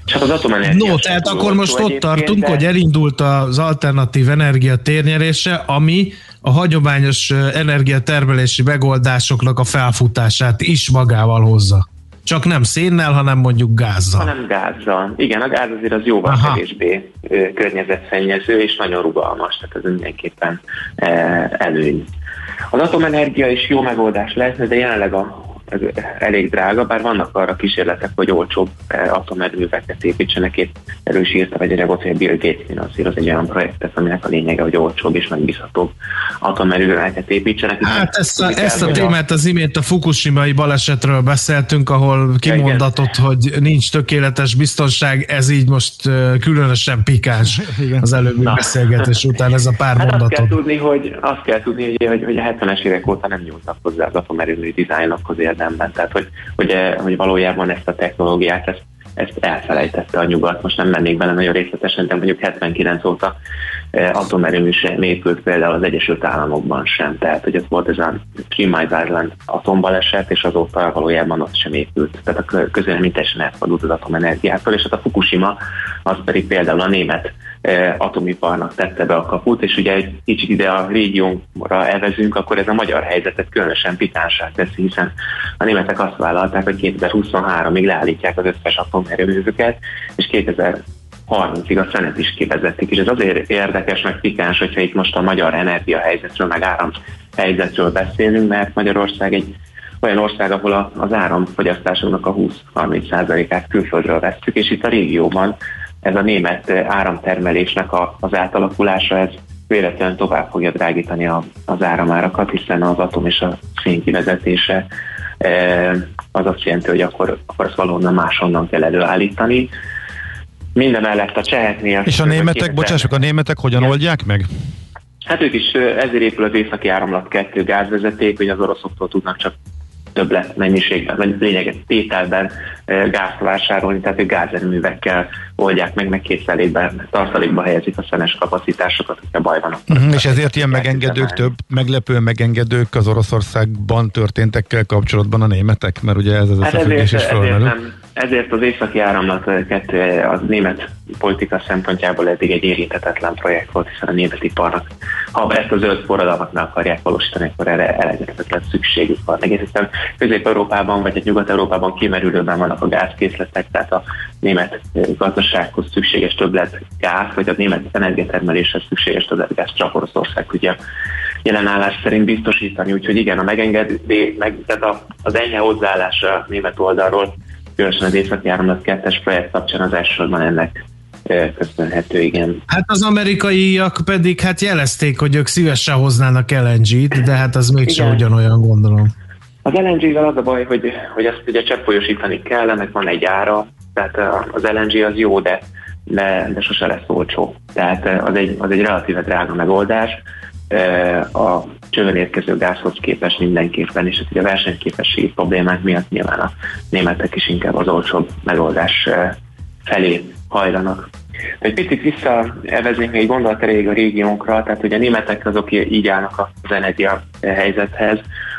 Csak az atomenergia... No, tehát akkor most ott tartunk, de... hogy elindult az alternatív energia térnyerése, ami a hagyományos energiatermelési megoldásoknak a felfutását is magával hozza. Csak nem szénnel, hanem mondjuk gázzal. Hanem gázzal. Igen, a gáz azért az jóval Aha. kevésbé környezetszennyező, és nagyon rugalmas, tehát ez mindenképpen előny. Az atomenergia is jó megoldás lehetne, de jelenleg a ez elég drága, bár vannak arra kísérletek, hogy olcsóbb atomerőműveket építsenek. Épp erős írta egy anyagot, hogy Bill Gates finanszíroz egy olyan projektet, aminek a lényege, hogy olcsóbb és megbízhatóbb atomerőműveket építsenek. Hát ezt a, ezt a témát az imént a fukushimai balesetről beszéltünk, ahol kimondatott, hogy nincs tökéletes biztonság, ez így most különösen pikáns az előbbi Na. beszélgetés után ez a pár hát mondatot. Azt kell tudni, hogy, azt kell tudni, hogy, hogy a hetvenes évek óta nem nyúltak hozzá az atomerőmű dizájnokhoz érdemben. Tehát, hogy, hogy, hogy valójában ezt a technológiát, ezt, ezt elfelejtette a nyugat. Most nem mennék bele nagyon részletesen, de mondjuk hetvenkilenc óta eh, atomerőmű sem épült például az Egyesült Államokban sem. Tehát, hogy ott volt ez a Three Mile Island atombaleset, és azóta valójában ott sem épült. Tehát a közvélemény teljesen elfordult az atomenergiától, és hát a Fukushima az pedig például a német atomiparnak tette be a kaput, és ugye egy kicsit ide a régiónra elvezünk, akkor ez a magyar helyzetet különösen pikánsá teszi, hiszen a németek azt vállalták, hogy kétezer-huszonháromig leállítják az összes atomerőművüket, és kétezer-harmincig a szenet is kivezették, és ez azért érdekes, meg pikáns, hogyha itt most a magyar energiahelyzetről, meg áramhelyzetről beszélünk, mert Magyarország egy olyan ország, ahol az áramfogyasztásunknak a húsz-harminc százalékát külföldről vesszük, és itt a régióban ez a német áramtermelésnek a, az átalakulása, ez véletlenül tovább fogja drágítani a, az áramárakat, hiszen az atom és a szén kivezetése az azt jelenti, hogy akkor, akkor azt valahonnan máshonnan kell előállítani. Mindemellett a cseheknél... És a németek, bocsássak, a németek hogyan ja. oldják meg? Hát ők is, ezért épül az Északi Áramlat kettő gázvezeték, hogy az oroszoktól tudnak csak többlet mennyiségben, vagy lényeges tételben gázt vásárolni, tehát ők gázerőművekkel oldják meg, meg készülékben, tartalékba helyezik a szenes kapacitásokat, hogyha baj van. Uh-huh, és ezért ilyen megengedők, több meglepően megengedők az Oroszországban történtekkel kapcsolatban a németek, mert ugye ez az hát összefüggés is felmerül. Ezért, ezért az Északi Áramlat kettő a német politika szempontjából eddig egy érinthetetlen projekt volt, hiszen a német iparnak, ha ezt az zöld forradalmat meg akarják valósítani, akkor erre elengedhetetlen szükségük van. Egész hiszen Közép-Európában vagy egy Nyugat-Európában kimerülőben vannak a gázkészletek, tehát a német gazdasághoz szükséges többlet gáz, vagy a német energiatermeléshez szükséges többlet gáz csak Oroszország tudja jelenállás szerint biztosítani. Úgyhogy igen, a megengedé, meg, tehát a, az enyhe hozzáállás a német oldalról, különösen az Északi Áramlat kettes projekt kapcsán az elsősorban ennek köszönhető, igen. Hát az amerikaiak pedig hát jelezték, hogy ők szívesen hoznának el en gét, de hát az mégsem ugyanolyan, gondolom. Az el en gével az a baj, hogy, hogy azt ugye cseppfolyósítani kell, ennek van egy ára, tehát az el en gé az jó, de, de, de sose lesz olcsó. Tehát az egy, az egy relatíve drága megoldás, a csövön érkező gázhoz képest mindenképpen, és a versenyképességi problémák miatt nyilván a németek is inkább az olcsóbb megoldás felé hajlanak. Egy picit visszaeveznénk egy gondolat erejéig a régiónkra, tehát ugye a németek azok így állnak az energia helyzethez.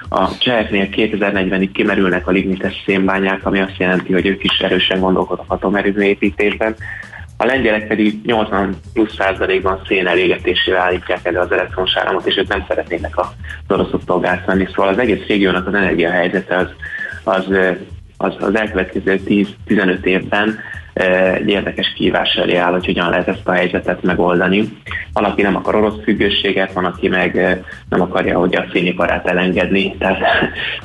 A cseheknél kétezer-negyvenig kimerülnek a lignites szénbányák, ami azt jelenti, hogy ők is erősen gondolkodnak atomerőműépítésben. A lengyelek pedig nyolcvan plusz százalékban szén elégetésével állítják elő az elektromos áramot, és ők nem szeretnének az oroszoktól gázt venni. Szóval az egész régiónak az energiahelyzete az, az, az, az elkövetkező tíz-tizenöt évben egy érdekes kihívás elé áll, hogy hogyan lehet ezt a helyzetet megoldani. Van, aki nem akar orosz függőséget, van, aki meg nem akarja, hogy a színiparát elengedni. Tehát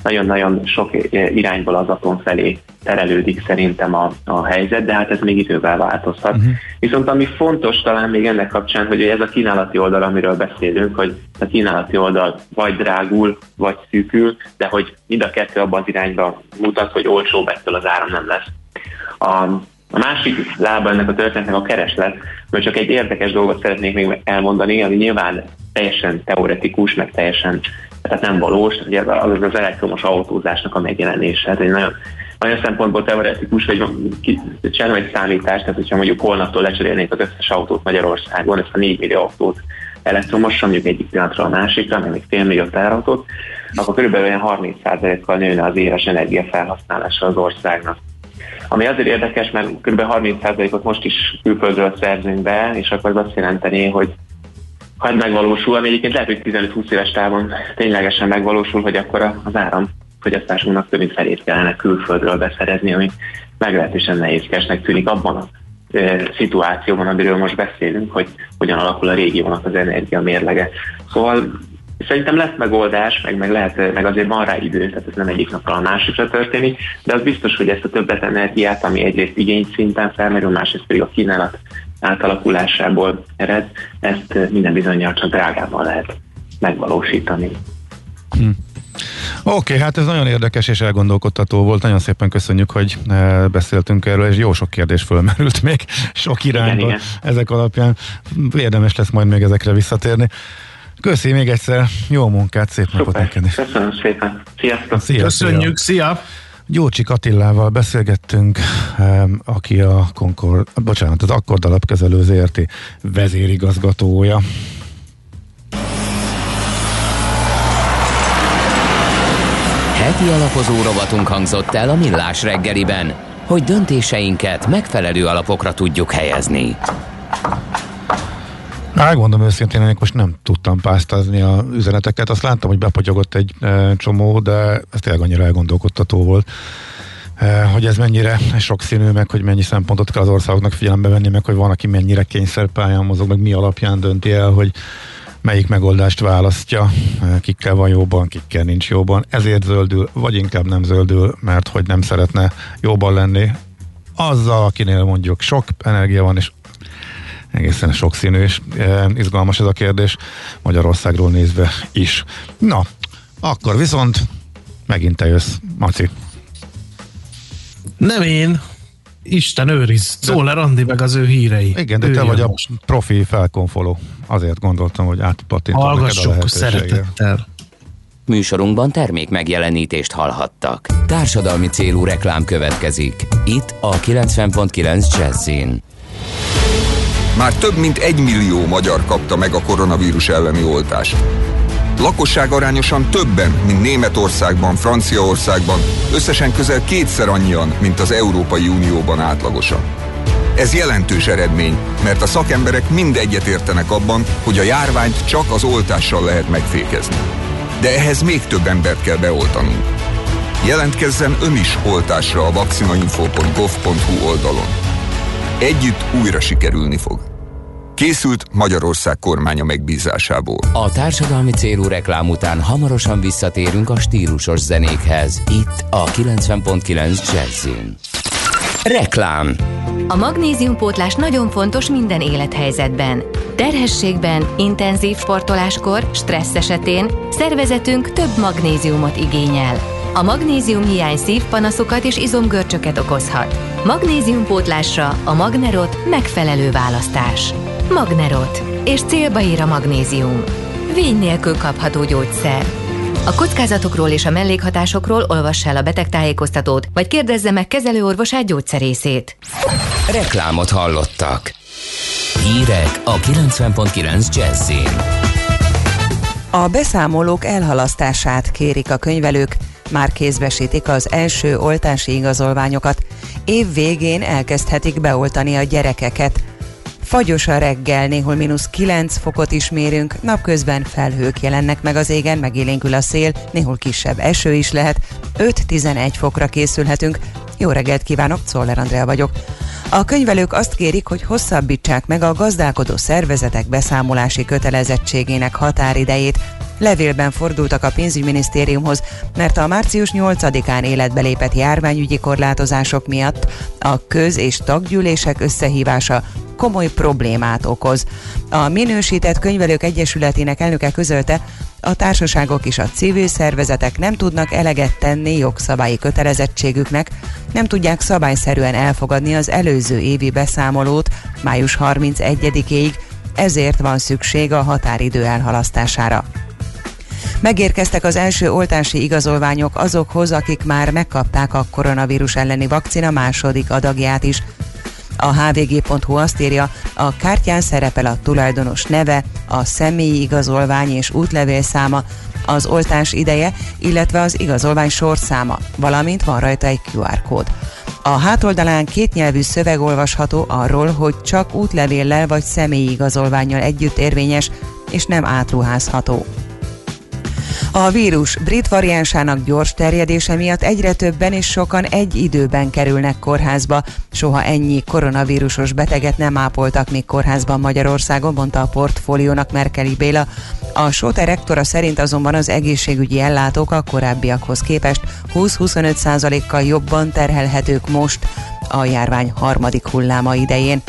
nagyon-nagyon sok irányból az atom felé terelődik szerintem a, a helyzet, de hát ez még idővel változhat. Uh-huh. Viszont ami fontos talán még ennek kapcsán, hogy ez a kínálati oldal, amiről beszélünk, hogy a kínálati oldal vagy drágul, vagy szűkül, de hogy mind a kettő abban az irányba mutat, hogy olcsóbb ettől az áram nem lesz. A, a másik lába ennek a történetnek a kereslet, mert csak egy érdekes dolgot szeretnék még elmondani, ami nyilván teljesen teoretikus, meg teljesen tehát nem valós, hogy ez az az elektromos autózásnak a megjelenése. Hát egy nagyon Olyan szempontból teoretikus, hogy csinálom egy számítást, tehát hogyha mondjuk holnaptól lecserélnék az összes autót Magyarországon, ezt a négy millió autót elektromosra, mondjuk egyik pillanatra a másikra, meg még fél millió tárautót, akkor körülbelül olyan harminc százalékkal nőne az éves energiafelhasználása az országnak. Ami azért érdekes, mert kb. harminc százalékot most is külföldről szerzünk be, és akkor az azt jelenteni, hogy ha ez megvalósul, ami egyébként lehet, hogy tizenöt-húsz éves távon ténylegesen megvalósul, hogy akkor az áram fogyasztásunknak több mint felét kellene külföldről beszerezni, ami meglehetősen nehézkesnek tűnik abban a e, szituációban, amiről most beszélünk, hogy hogyan alakul a régiónak az energia mérlege. Szóval szerintem lesz megoldás, meg, meg, lehet, meg azért van rá idő, tehát ez nem egyik napra a másikra történik, de az biztos, hogy ezt a többet energiát, ami egyrészt igény szinten felmerül, másrészt pedig a kínálat átalakulásából ered, ezt minden bizonnyal csak drágában lehet megvalósítani. Hm. Oké, okay, hát ez nagyon érdekes és elgondolkodtató volt, nagyon szépen köszönjük, hogy beszéltünk erről, és jó sok kérdés fölmerült még, sok irányba igen, ezek igen. alapján, érdemes lesz majd még ezekre visszatérni. Köszi még egyszer, jó munkát, szép napot neked is. Köszönöm szépen, sziasztok! Szia, köszönjük, szia! szia. Gyurcsik Attilával beszélgettünk, aki a Concord, bocsánat, az Akkord Alapkezelő zé er té vezérigazgatója. Heti alapozó rovatunk hangzott el a Millás reggeliben, hogy döntéseinket megfelelő alapokra tudjuk helyezni. Elgondolom őszintén, én most nem tudtam pásztázni a üzeneteket, azt láttam, hogy bepotyogott egy e, csomó, de ez tényleg annyira elgondolkodtató volt, e, hogy ez mennyire sokszínű, meg hogy mennyi szempontot kell az országoknak figyelembe venni, meg hogy van, aki mennyire kényszerpályán mozog, meg mi alapján dönti el, hogy melyik megoldást választja, kikkel van jóban, kikkel nincs jóban, ezért zöldül, vagy inkább nem zöldül, mert hogy nem szeretne jóban lenni azzal, akinél mondjuk sok energia van, és egészen sokszínű, és e, izgalmas ez a kérdés, Magyarországról nézve is. Na, akkor viszont megint te jössz, Maci. Nem én, Isten őriz, Szóla Randi meg az ő hírei. Igen, de ő te vagy a most profi felkonfoló. Azért gondoltam, hogy átpatintom neked a lehetőséget. Hallgassuk szeretettel. Műsorunkban termék megjelenítést hallhattak. Társadalmi célú reklám következik. Itt a kilencven egész kilenc Jazzyn. Már több mint egy millió magyar kapta meg a koronavírus elleni oltást. Lakosság arányosan többen, mint Németországban, Franciaországban, összesen közel kétszer annyian, mint az Európai Unióban átlagosan. Ez jelentős eredmény, mert a szakemberek mind egyetértenek abban, hogy a járványt csak az oltással lehet megfékezni. De ehhez még több embert kell beoltanunk. Jelentkezzen ön is oltásra a vaccinainfo pont gov pont hu oldalon. Együtt újra sikerülni fog. Készült Magyarország kormánya megbízásából. A társadalmi célú reklám után hamarosan visszatérünk a stílusos zenékhez. Itt a kilencven egész kilenc Jazzyn. Reklám. A magnéziumpótlás nagyon fontos minden élethelyzetben. Terhességben, intenzív sportoláskor, stressz esetén szervezetünk több magnéziumot igényel. A magnézium hiány szívpanaszokat és izomgörcsöket okozhat. Magnéziumpótlásra a Magnerot megfelelő választás. Magnerot, és célba ér a magnézium. Vény nélkül kapható gyógyszer. A kockázatokról és a mellékhatásokról olvass el a betegtájékoztatót, vagy kérdezze meg kezelőorvosát, gyógyszerészét. Reklámot hallottak. Hírek a kilencven egész kilenc Jazzyn. A beszámolók elhalasztását kérik a könyvelők, már kézbesítik az első oltási igazolványokat, év végén elkezdhetik beoltani a gyerekeket. Fagyos a reggel, néhol mínusz kilenc fokot is mérünk, napközben felhők jelennek meg az égen, megélénkül a szél, néhol kisebb eső is lehet, öt-tizenegy fokra készülhetünk. Jó reggelt kívánok, Czoller Andrea vagyok. A könyvelők azt kérik, hogy hosszabbítsák meg a gazdálkodó szervezetek beszámolási kötelezettségének határidejét. Levélben fordultak a pénzügyminisztériumhoz, mert a március nyolcadikán életbe lépett járványügyi korlátozások miatt a köz- és taggyűlések összehívása komoly problémát okoz. A Minősített Könyvelők Egyesületének elnöke közölte, a társaságok és a civil szervezetek nem tudnak eleget tenni jogszabályi kötelezettségüknek, nem tudják szabályszerűen elfogadni az előző évi beszámolót május harmincegyedikéig, ezért van szükség a határidő elhalasztására. Megérkeztek az első oltási igazolványok azokhoz, akik már megkapták a koronavírus elleni vakcina második adagját is. A hvg.hu azt írja, a kártyán szerepel a tulajdonos neve, a személyi igazolvány és útlevél száma, az oltás ideje, illetve az igazolvány sorszáma, valamint van rajta egy kú er kód. A hátoldalán kétnyelvű szöveg olvasható arról, hogy csak útlevéllel vagy személyi igazolvánnyal együtt érvényes, és nem átruházható. A vírus brit variánsának gyors terjedése miatt egyre többen és sokan egy időben kerülnek kórházba. Soha ennyi koronavírusos beteget nem ápoltak még kórházban Magyarországon, mondta a Portfóliónak Merkeli Béla. A Sóter rektora szerint azonban az egészségügyi ellátók a korábbiakhoz képest húsz-huszonöt százalékkal jobban terhelhetők most a járvány harmadik hulláma idején.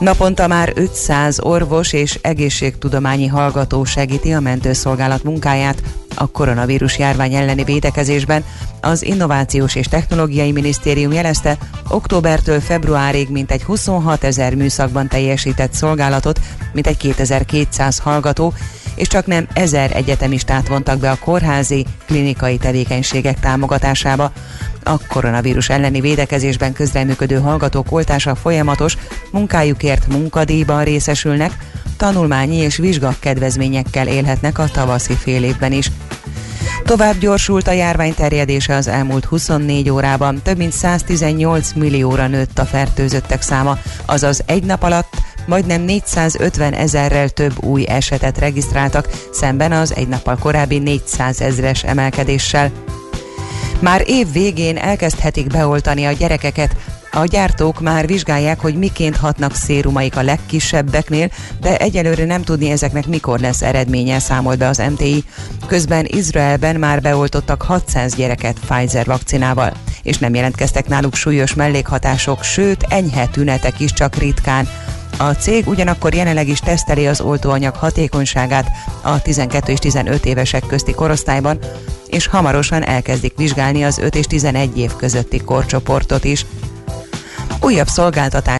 Naponta már ötszáz orvos és egészségtudományi hallgató segíti a mentőszolgálat munkáját a koronavírus járvány elleni védekezésben. Az Innovációs és Technológiai Minisztérium jelezte, októbertől februárig mintegy huszonhatezer műszakban teljesített szolgálatot, mintegy kétezer-kétszáz hallgató, és csaknem ezer egyetemistát vontak be a kórházi, klinikai tevékenységek támogatásába. A koronavírus elleni védekezésben közreműködő hallgatók oltása folyamatos, munkájukért munkadíjban részesülnek, tanulmányi és vizsgakedvezményekkel élhetnek a tavaszi fél évben is. Tovább gyorsult a járvány terjedése az elmúlt huszonnégy órában, több mint száztizennyolc millióra nőtt a fertőzöttek száma, azaz egy nap alatt majdnem négyszázötven ezerrel több új esetet regisztráltak, szemben az egy nappal korábbi négyszázezres emelkedéssel. Már év végén elkezdhetik beoltani a gyerekeket. A gyártók már vizsgálják, hogy miként hatnak szérumaik a legkisebbeknél, de egyelőre nem tudni ezeknek mikor lesz eredménye, számolt be az em té i. Közben Izraelben már beoltottak hatszáz gyereket Pfizer vakcinával, és nem jelentkeztek náluk súlyos mellékhatások, sőt enyhe tünetek is csak ritkán. A cég ugyanakkor jelenleg is teszteli az oltóanyag hatékonyságát a tizenkét és tizenöt évesek közti korosztályban, és hamarosan elkezdik vizsgálni az öt és tizenegy év közötti korcsoportot is. Újabb szolgáltatás.